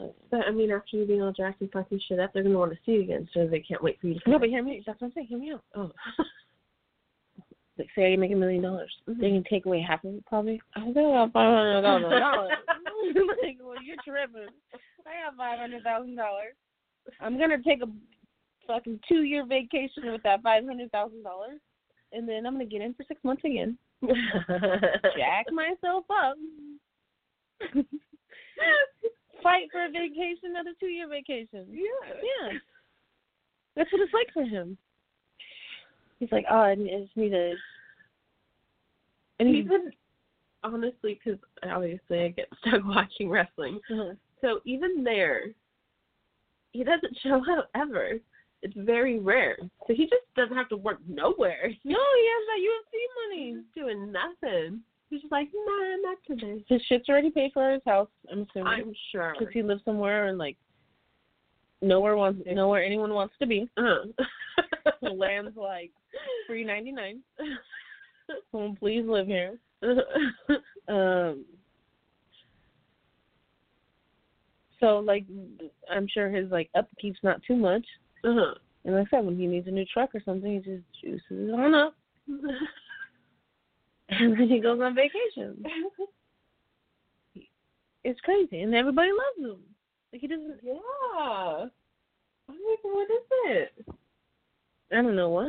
I mean, after you being all jacked and fucking shit up, they're going to want to see you again, so they can't wait for you to come. No, but hear me, that's what I'm saying, hear me out. Oh. Like, say I make a million dollars. Mm-hmm. They can take away half of it, probably. I got five hundred dollars. Like, well, you're tripping. I got five hundred thousand dollars. I'm going to take a fucking two-year vacation with that five hundred thousand dollars, and then I'm going to get in for six months again. Jack myself up. Fight for a vacation, another two-year vacation. Yeah. Yeah. That's what it's like for him. He's like, oh, I just need to. And even, honestly, because obviously I get stuck watching wrestling. Uh-huh. So even there, he doesn't show up ever. It's very rare. So he just doesn't have to work nowhere. No, he has that U F C money. He's just doing nothing. He's just like, nah, not today. His shit's already paid for his house, I'm assuming. I'm sure. Because he lives somewhere and, like, nowhere wants, nowhere anyone wants to be. Uh-huh. The land's like three ninety-nine. Someone please live here. um, so like, I'm sure his like upkeep's not too much. Uh-huh. And like I said, when he needs a new truck or something, he just juices it on up, and then he goes on vacation. It's crazy, and everybody loves him. Like he doesn't. Yeah. I'm like, what is it? I don't know what.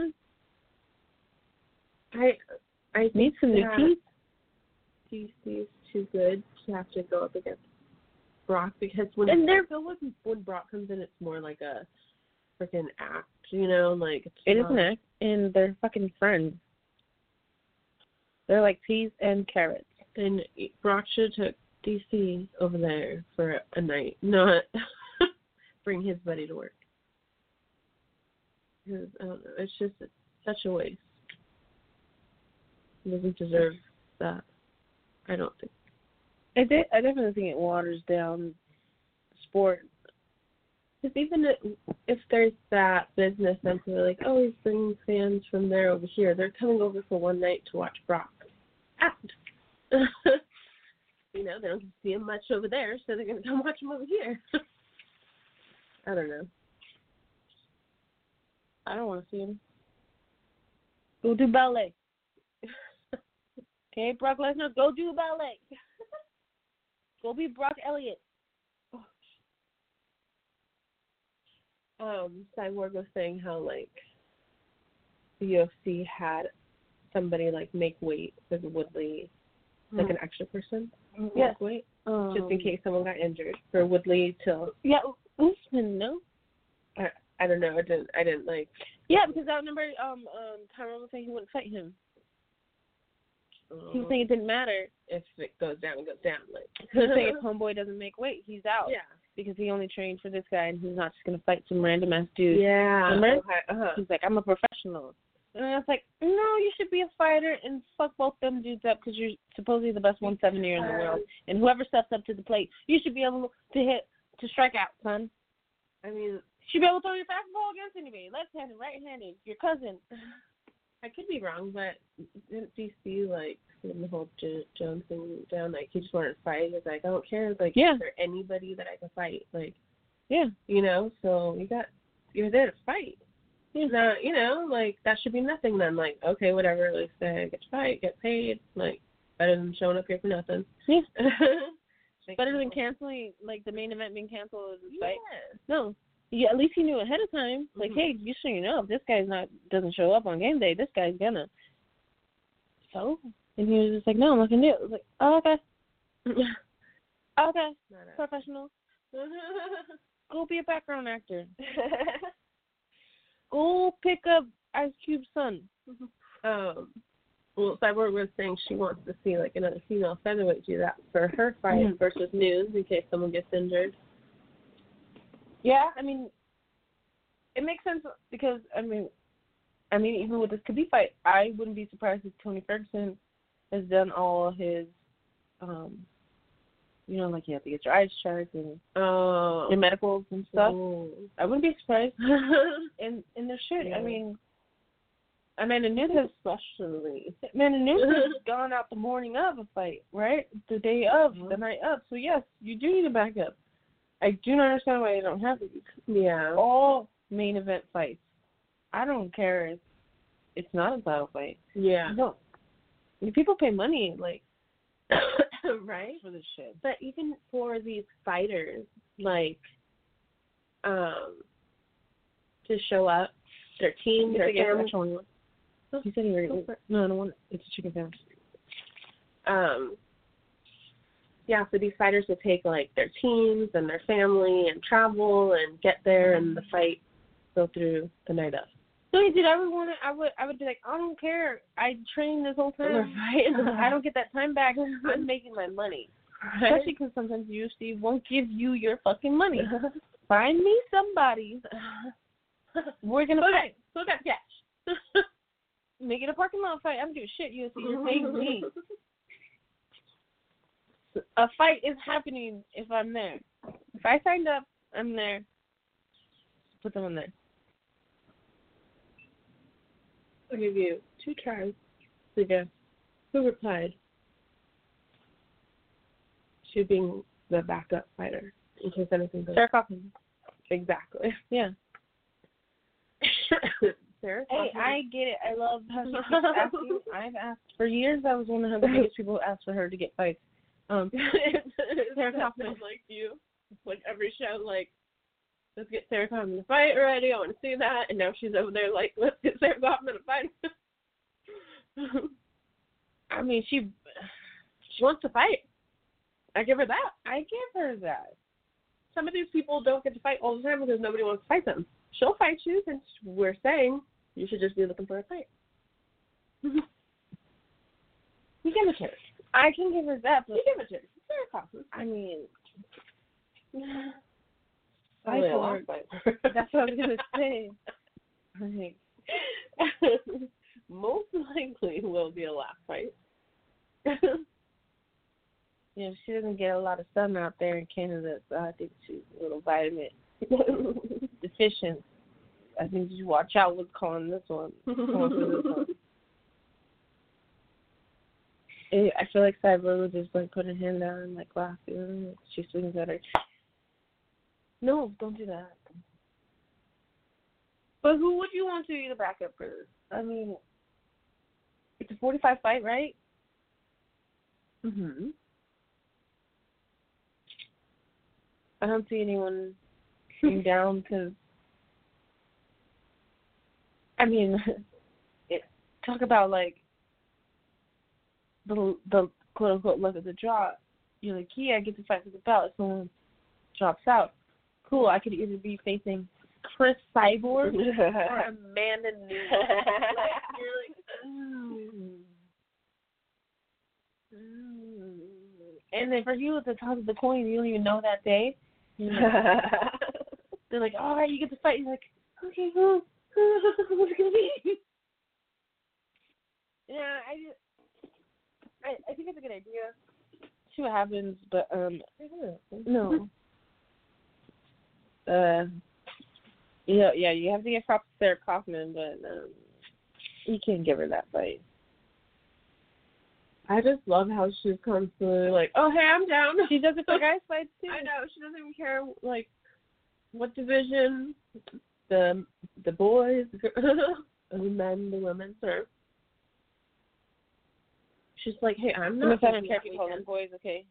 I I need some new teeth. D C is too good to have to go up against Brock, because when and there when Brock comes in, it's more like a freaking act, you know, like it's it not, is an act, and they're fucking friends. They're like peas and carrots. And Brock should have took D C over there for a night, not bring his buddy to work. I don't know. It's just it's such a waste. It doesn't deserve that. I don't think. I, de- I definitely think it waters down sport. Because even if there's that business sense of like, oh, he's bringing fans from there over here, they're coming over for one night to watch Brock act. You know, they don't see him much over there, so they're going to come watch him over here. I don't know. I don't want to see him. Go do ballet. Okay, Brock Lesnar, go do ballet. Go be Brock Elliott. Oh. Um, Cyborg was saying how, like, the U F C had somebody, like, make weight with Woodley, mm. like an extra person. Mm-hmm. Yeah. Make weight, um, just in case someone got injured for Woodley to... Yeah, Usman, no? Uh, I don't know. I didn't. I didn't like. Yeah, because I remember um um Tyrone was saying he wouldn't fight him. Oh. He was saying it didn't matter if it goes down, it goes down. Like he was saying if homeboy doesn't make weight, he's out. Yeah. Because he only trained for this guy, and he's not just gonna fight some random ass dude. Yeah. Remember? Okay. Uh-huh. He's like, I'm a professional. And I was like, no, you should be a fighter and fuck both them dudes up because you're supposedly the best one seventy-er in the world, and whoever steps up to the plate, you should be able to hit to strike out, son. I mean. She'd be able to throw your fastball against anybody, left-handed, right-handed, your cousin. I could be wrong, but didn't D C, like, in the whole Jones thing down, like, he just wanted to fight. He's like, I don't care, like, yeah. Is there anybody that I can fight? Like, yeah. You know, so you got, you're there to fight. Yeah. Now, you know, like, that should be nothing then. Like, okay, whatever, like, say, get to fight, get paid, like, better than showing up here for nothing. Yeah. Better than canceling, like, the main event being canceled is a fight. Yeah. No. Yeah, at least he knew ahead of time. Like, mm-hmm. Hey, you sure you know if this guy's not doesn't show up on game day, this guy's gonna. So, and he was just like, no, I'm not gonna do it. I was like, oh, okay, oh, okay, professional. Go be a background actor. Go pick up Ice Cube's son. Um, well, Cyborg was saying she wants to see like another female featherweight do that for her fight mm-hmm. versus News in case someone gets injured. Yeah, I mean, it makes sense because, I mean, I mean, even with this Khabib fight, I wouldn't be surprised if Tony Ferguson has done all his, um, you know, like you have to get your eyes checked and uh, your medicals and stuff. Ooh. I wouldn't be surprised. and, and there should. Yeah. I mean, Amanda Nunes especially. Amanda Nunes has gone out the morning of a fight, right? The day of, mm-hmm. the night of. So, yes, you do need a backup. I do not understand why they don't have these. Yeah. All main event fights. I don't care if it's not a title fight. Yeah. No. People pay money, like, right? For this shit. But even for these fighters, like, um, to show up, their team, their family. You said you were going to eat. No, I don't want it. It's a chicken sandwich. Um, yeah, so these fighters would take, like, their teams and their family and travel and get there and the fight go through the night of. So, dude, I would want to, I would, I would be like, I don't care. I trained this whole time. Right? I don't get that time back. I'm making my money. Right? Especially because sometimes U F C won't give you your fucking money. Find me somebody. We're going to fight. Still got cash. Make it a parking lot fight. I'm doing shit. U F C, you're paying me. A fight is happening if I'm there. If I signed up, I'm there. Put them on there. I'll give you two tries to guess who replied to being the backup fighter in case anything goes. Sarah Kaufman. Exactly. Yeah. Sarah Kaufman. Hey, I get it. I love how she keeps asking. I've asked for years. I was one of the biggest people who asked for her to get fights. Um, Sarah Kaufman. Like you. Like every show, like, let's get Sarah Kaufman to fight already. I want to see that. And now she's over there like, let's get Sarah Kaufman to fight. I mean, she she wants to fight. I give her that. I give her that. Some of these people don't get to fight all the time because nobody wants to fight them. She'll fight you, since we're saying you should just be looking for a fight. You give it to her. I can give her that. But you give it to her. Sarah Kaufman. I mean... I oh, yeah. That's what I was gonna say. Like, most likely will be a laugh fight. Yeah, she doesn't get a lot of sun out there in Canada, so I think she's a little vitamin deficient. I think you watch out what's calling this one. Calling this one. I feel like Cyborg would just like put her hand down and like laugh. She swings at her. No, don't do that. But who would you want to be the backup for this? I mean, it's a forty-five fight, right? Mm-hmm. I don't see anyone being down because, I mean, it, talk about, like, the, the quote-unquote luck of the draw. You're like, yeah, I get to fight for the belt. Someone drops out. Cool, I could either be facing Chris Cyborg or Amanda Nunes. Like, you're like, mm. Mm. And then for you, it's the toss of the coin. You don't even know that day. Like, they're like, all right, you get to fight. You're like, okay, who? Who's it going to be? Yeah, I, just, I, I think it's a good idea. See what happens, but um, no. Uh, you know, yeah, you have to get props to Sarah Kaufman, but um, you can't give her that fight. I just love how she's constantly like, oh, hey, I'm down. She does it for guys' fights, too. I know. She doesn't even care, like, what division, the the boys, the men, the women, sir. She's like, hey, I'm not going to care if you call them boys, okay?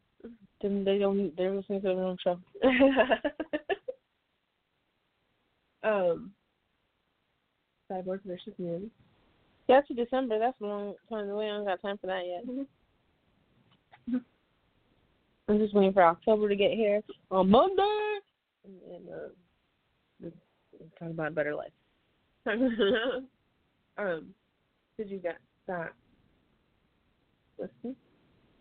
Then they don't, they're listening to their own show. Um, Cyborg versus Nunes. That's in December. That's a long time away. I don't got time for that yet. Mm-hmm. I'm just waiting for October to get here on Monday, and, and uh, we'll talk about a better life. um, did you get that? Listen.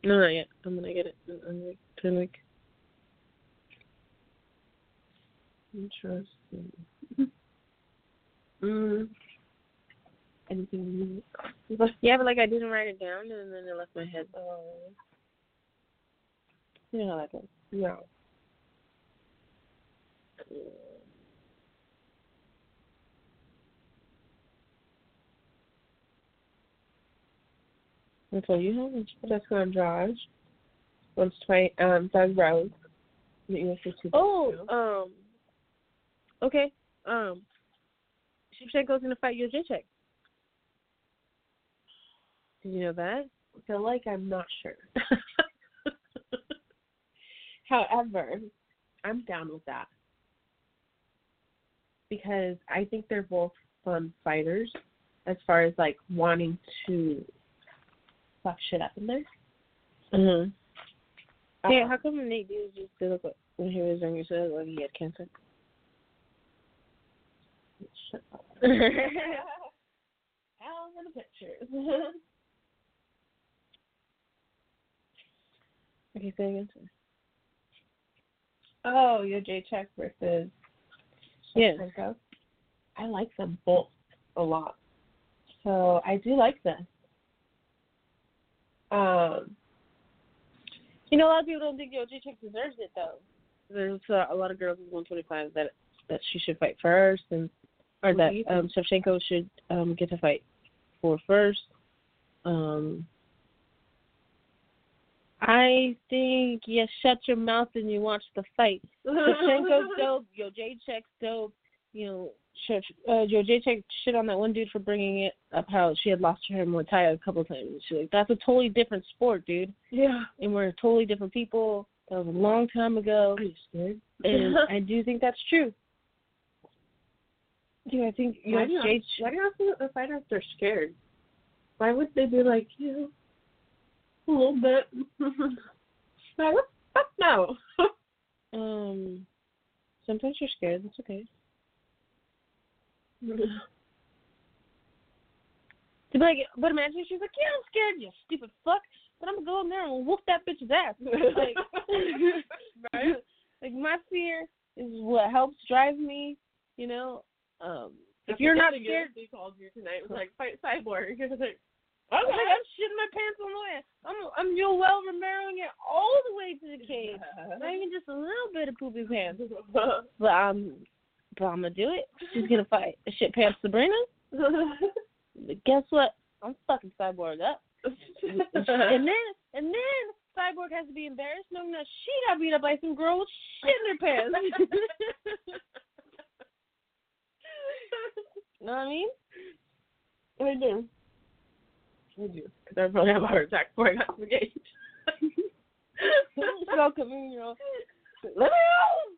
No, not yet. I'm gonna get it. I'm gonna turn like. Interesting. Mm. Anything new? Yeah, but like I didn't write it down and then it left my head. Oh. You know how that goes. No. until you have a Vanessa Andrade, once twice, um, Doug Rose. Oh, um, okay. Um, Shevchenko's going to fight Jacek. Did you know that? I feel like I'm not sure. However, I'm down with that because I think they're both fun fighters as far as, like, wanting to fuck shit up in there. Mm-hmm. Uh-huh. Yeah, how come Nick Diaz just did look like when he was younger, so like he had cancer? Shut up. Out in the pictures. Okay, say again, sir. Oh, your Jacek versus Shevchenko. Yeah. I like them both a lot. So I do like them. Um... You know, a lot of people don't think Yo Jacek deserves it, though. There's uh, a lot of girls in one twenty-five that that she should fight first, and or what that um, Shevchenko should um, get to fight for first. Um, I think you shut your mouth and you watch the fight. Shevchenko's dope. Yo Jacek's dope. You know, uh, Yo Jacek shit on that one dude for bringing it up how she had lost to her Muay Thai a couple times. She's like, that's a totally different sport, dude. Yeah. And we're totally different people. That was a long time ago. Are you scared? And I do think that's true. Dude, I think Yo Jacek. Why, why do you have to fight if they're scared? Why would they be like, you know, a little bit? Like, what the fuck no? um, sometimes you're scared. That's okay. To be like, but imagine she's like, yeah, I'm scared, you stupid fuck, but I'm gonna go in there and whoop that bitch's ass. Like, right? Like, my fear is what helps drive me, you know. Um, if you're not scared, they called you tonight. It was like, fight Cyborg. It was like, oh my God, I'm shitting my pants on the way. I'm I'm Yoel Romeroing it all the way to the cage. Not even just a little bit of poopy pants, but I'm. But I'm going to do it. She's going to fight a shit past Sabrina. But guess what? I'm fucking Cyborg up. and then and then Cyborg has to be embarrassed knowing that she got beat up by some girl with shit in her pants. Know what I mean? I do. I do. Because I probably have a heart attack before I got to the gate. It's all coming, you know. Let me out!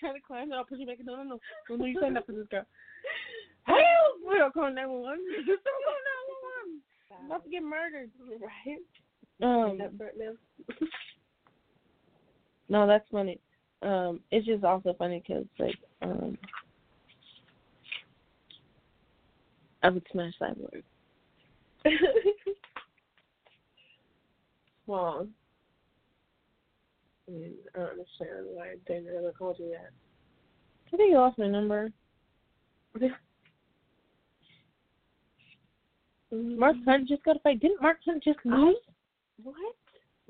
Trying to climb, and I'll push you back. No, no, no. No, no, you signed up for this girl. Help! We don't call nine one one. Don't call nine one one. I'm about to get murdered. Right? Um, that burnt now. No, that's funny. Um, it's just also funny because, like, um, I would smash Cyborg. Wow. I mean, I don't understand why they never called you that. I think you lost my number. Mark Hunt just got to fight. Didn't Mark Hunt just lose? What?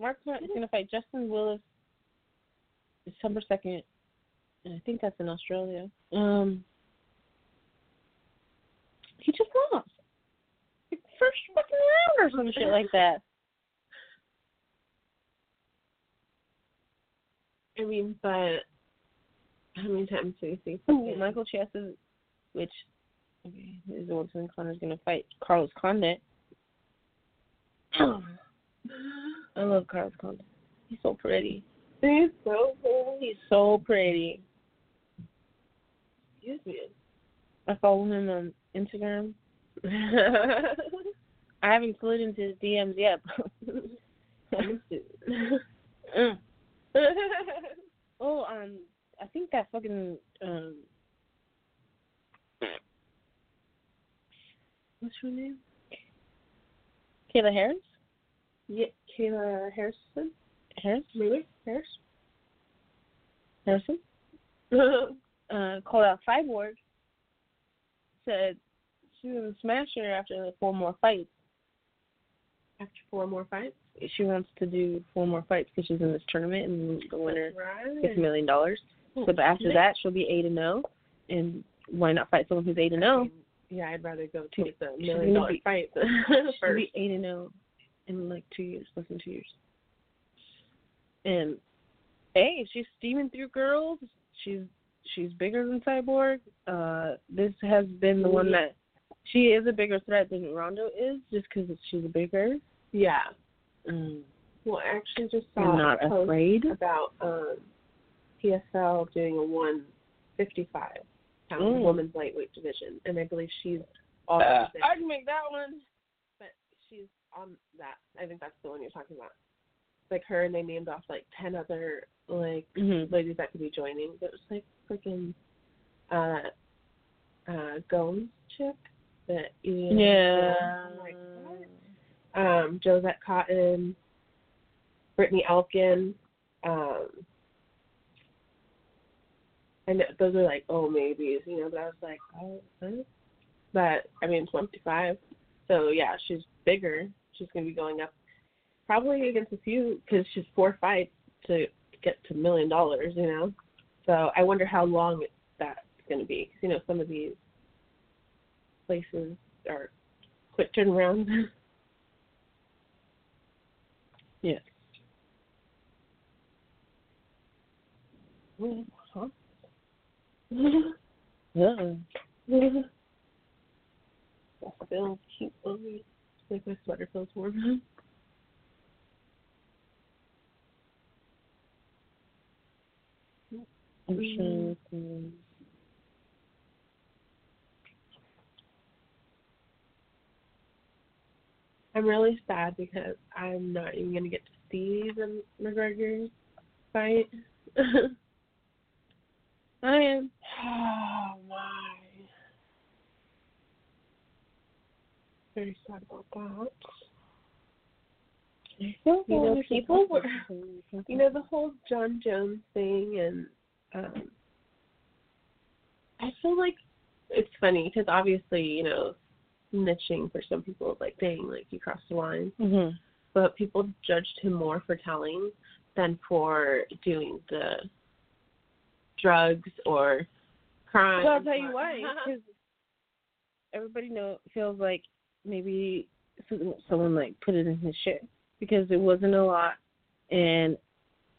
Mark Hunt is going to fight Justin Willis December second. And I think that's in Australia. Um, He just lost. Like, first fucking round or some shit like that. I mean, but how many times do you think? Ooh, Michael Chiesa, which okay, is the one who Connor's going to fight, Carlos Condit. Oh. I love Carlos Condit. He's so pretty. He's so pretty. He's so pretty. Excuse me. I follow him on Instagram. I haven't slid into his D Ms yet. mm. Oh, um, I think that fucking um, what's her name? Kayla Harris. Yeah, Kayla Harrison. Harris, really? Harris. Harrison. uh, called out Cyborg. Said she was a smasher after four more fights. After four more fights. She wants to do four more fights because she's in this tournament, and the winner right. gets a million dollars. So, but after that, she'll be eight and zero, and why not fight someone who's eight and zero? Yeah, I'd rather go to the million dollar fight. She'll be eight and zero in like two years, less than two years. And hey, she's steaming through girls. She's she's bigger than Cyborg. Uh, this has been the one that she is a bigger threat than Ronda is, just because she's bigger. Yeah. Mm. Well, I actually just saw not a post afraid. about um, P S L doing a one fifty-five pound mm. women's lightweight division, and I believe she's all uh, I can make that one. But she's on that. I think that's the one you're talking about. Like her, and they named off like ten other like mm-hmm. ladies that could be joining. It was like freaking uh, uh, Gomes chick that Ian yeah. Um, like what? Um, Josette Cotton, Brittany Elkin. Um, I know those are like oh maybes, you know. But I was like, oh, what? But I mean, twenty-five. So yeah, she's bigger. She's gonna be going up. Probably against a few, because she's four fights to get to a million dollars, you know? So I wonder how long that's going to be. You know, some of these places are quick turnaround. Yes. Huh? Yeah. I feel cute. Like my sweater feels warm. Mm. I'm really sad because I'm not even going to get to see the McGregor fight. I am. Oh, my. Very sad about that. You know, people were, you know, the whole John Jones thing and Um, I feel like it's funny because obviously, you know, niching for some people is like, dang, like you crossed the line. Mm-hmm. But people judged him more for telling than for doing the drugs or crime. Well, I'll tell you why. Because everybody know feels like maybe someone like put it in his shit because it wasn't a lot and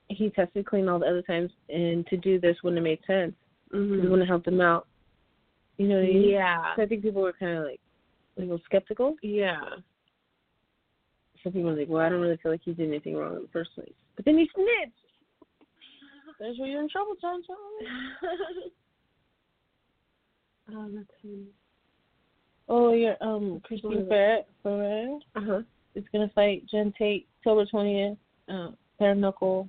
he tested clean all the other times, and to do this wouldn't have made sense. Mm-hmm. It wouldn't help them out. You know what I mean? Yeah. So I think people were kind of like a little skeptical. Yeah. Some people were like, well, I don't really feel like he did anything wrong in the first place. But then he snitched. That's where you're in trouble, John Jones. Oh, that's him. Oh, your um, Christine Barrett, Barrett uh-huh. is going to fight Jen Tate October twentieth. Uh, bare knuckle.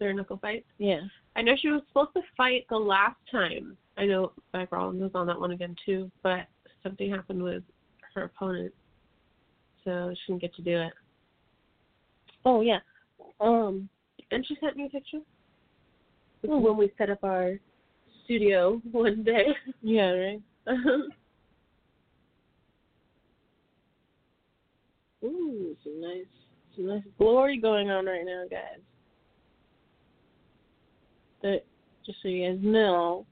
Their knuckle fight? Yeah. I know she was supposed to fight the last time. I know Beck Rollins was on that one again, too, but something happened with her opponent, so she didn't get to do it. Oh, yeah. Um, and she sent me a picture. It's mm. when we set up our studio one day. Yeah, right? Ooh, some nice, some nice glory going on right now, guys. That, just so you guys know.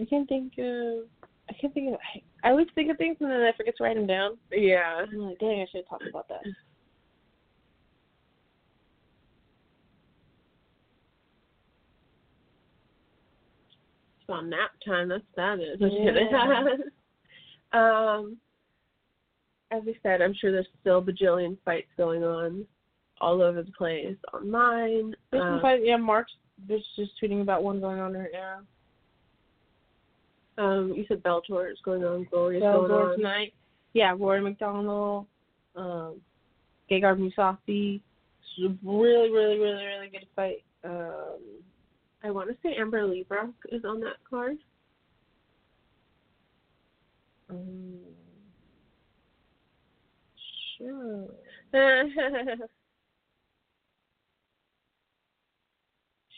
I can't think of I can't think of I, I always think of things and then I forget to write them down. Yeah. I'm like, dang, I should have talked about that. It's about nap time, that's that is. Yeah. um as I said, I'm sure there's still bajillion fights going on all over the place, online. There's um, some fights, yeah, Mark's just tweeting about one going on right now. Um, you said Bellator is going on, Glory is going on. Tonight. Yeah, Rory McDonald, um, Gegard Mousasi. Really, really, really, really good fight. Um, I want to say Amber Lee Brock is on that card. Um, sure.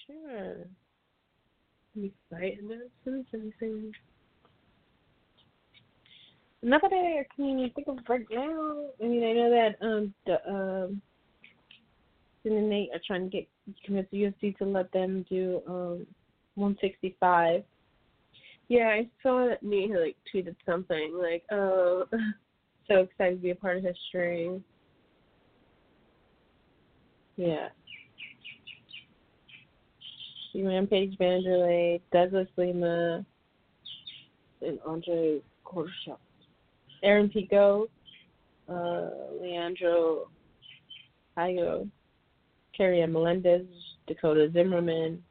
Sure. You fight in that. Not that I can even think of right now. I mean, I know that um, the um, Sin and Nate are trying to get convince the U F C to let them do um one sixty-five, Yeah, I saw that Nate like tweeted something like, "Oh, so excited to be a part of history." Yeah. Rampage Vanderlei, Douglas Lima, and Andre Korshak. Aaron Pico, uh, Leandro Hayo, Carrie Ann Melendez, Dakota Zimmerman.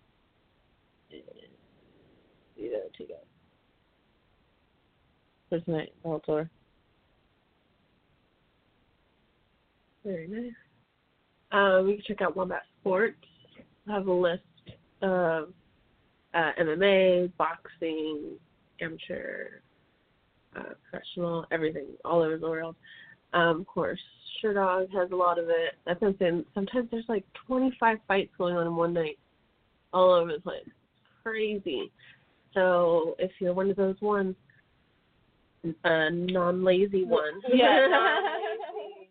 You know, two guys. For tonight, the whole tour. Very nice. Uh, we can check out Wombat Sports. I have a list of uh, M M A, boxing, amateur, uh, professional, everything all over the world. Um, of course, Sherdog has a lot of it. That's what I'm saying. Sometimes there's like twenty-five fights going on in one night all over the place. Crazy. So if you're one of those ones, a non-lazy one. Yeah. non-lazy.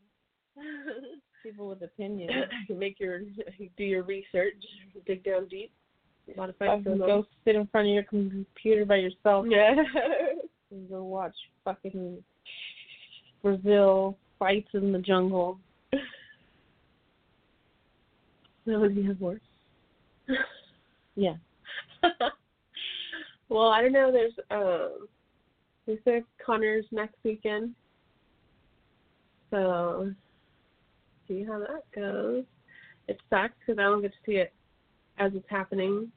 People with opinions. You make your, you do your research, dig down deep. A lot of fights going on. Go sit in front of your computer by yourself. Yeah. And go watch fucking Brazil fights in the jungle. That would be worse. Yeah. Well, I don't know. There's, um, is there Connor's next weekend? So, see how that goes. It sucks because I don't get to see it as it's happening.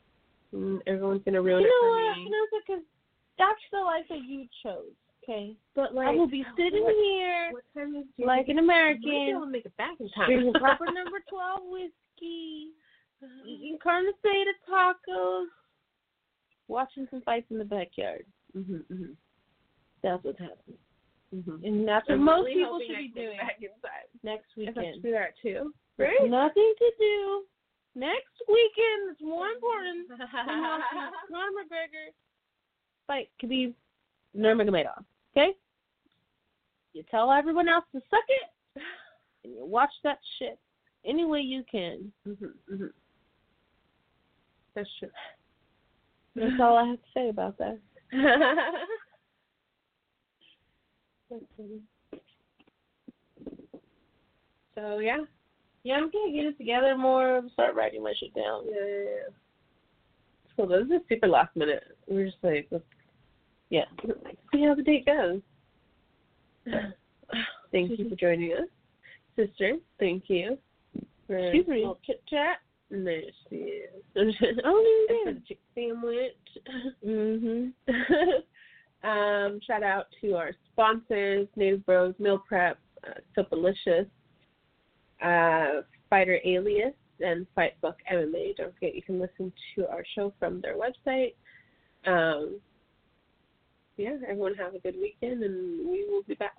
And everyone's going to ruin you it for what? me. You know what? Because that's the life that you chose, okay? But, like, I will be sitting what, here what time is you like an American. I'll make it back in time. Drinking proper number twelve whiskey, eating carne asada tacos. Watching some fights in the backyard. Mm-hmm, mm-hmm. That's what's happening. Mm-hmm. And that's what I'm most really people should be doing back next weekend. I have to do that too. Right? Nothing to do. Next weekend, it's more important than watching Conor McGregor fight Khabib Nurmagomedov. Okay? You tell everyone else to suck it, and you watch that shit any way you can. Mm-hmm, mm-hmm. That's true. That's all I have to say about that. So, yeah. Yeah, I'm going to get it together more and start writing my shit down. Yeah, yeah, yeah. So, this is super last minute. We're just like, let's, yeah. Let's see how the date goes. Thank you for joining us. Sister, thank you. For She's real. Little chit chat. And there she is. Oh, there it is. Chick sandwich. Mm-hmm. um, shout out to our sponsors, Native Bros, Meal Prep, uh, Soapalicious, uh, Fighter Alias, and Fightbook M M A. Don't forget, you can listen to our show from their website. Um, yeah, everyone have a good weekend, and we will be back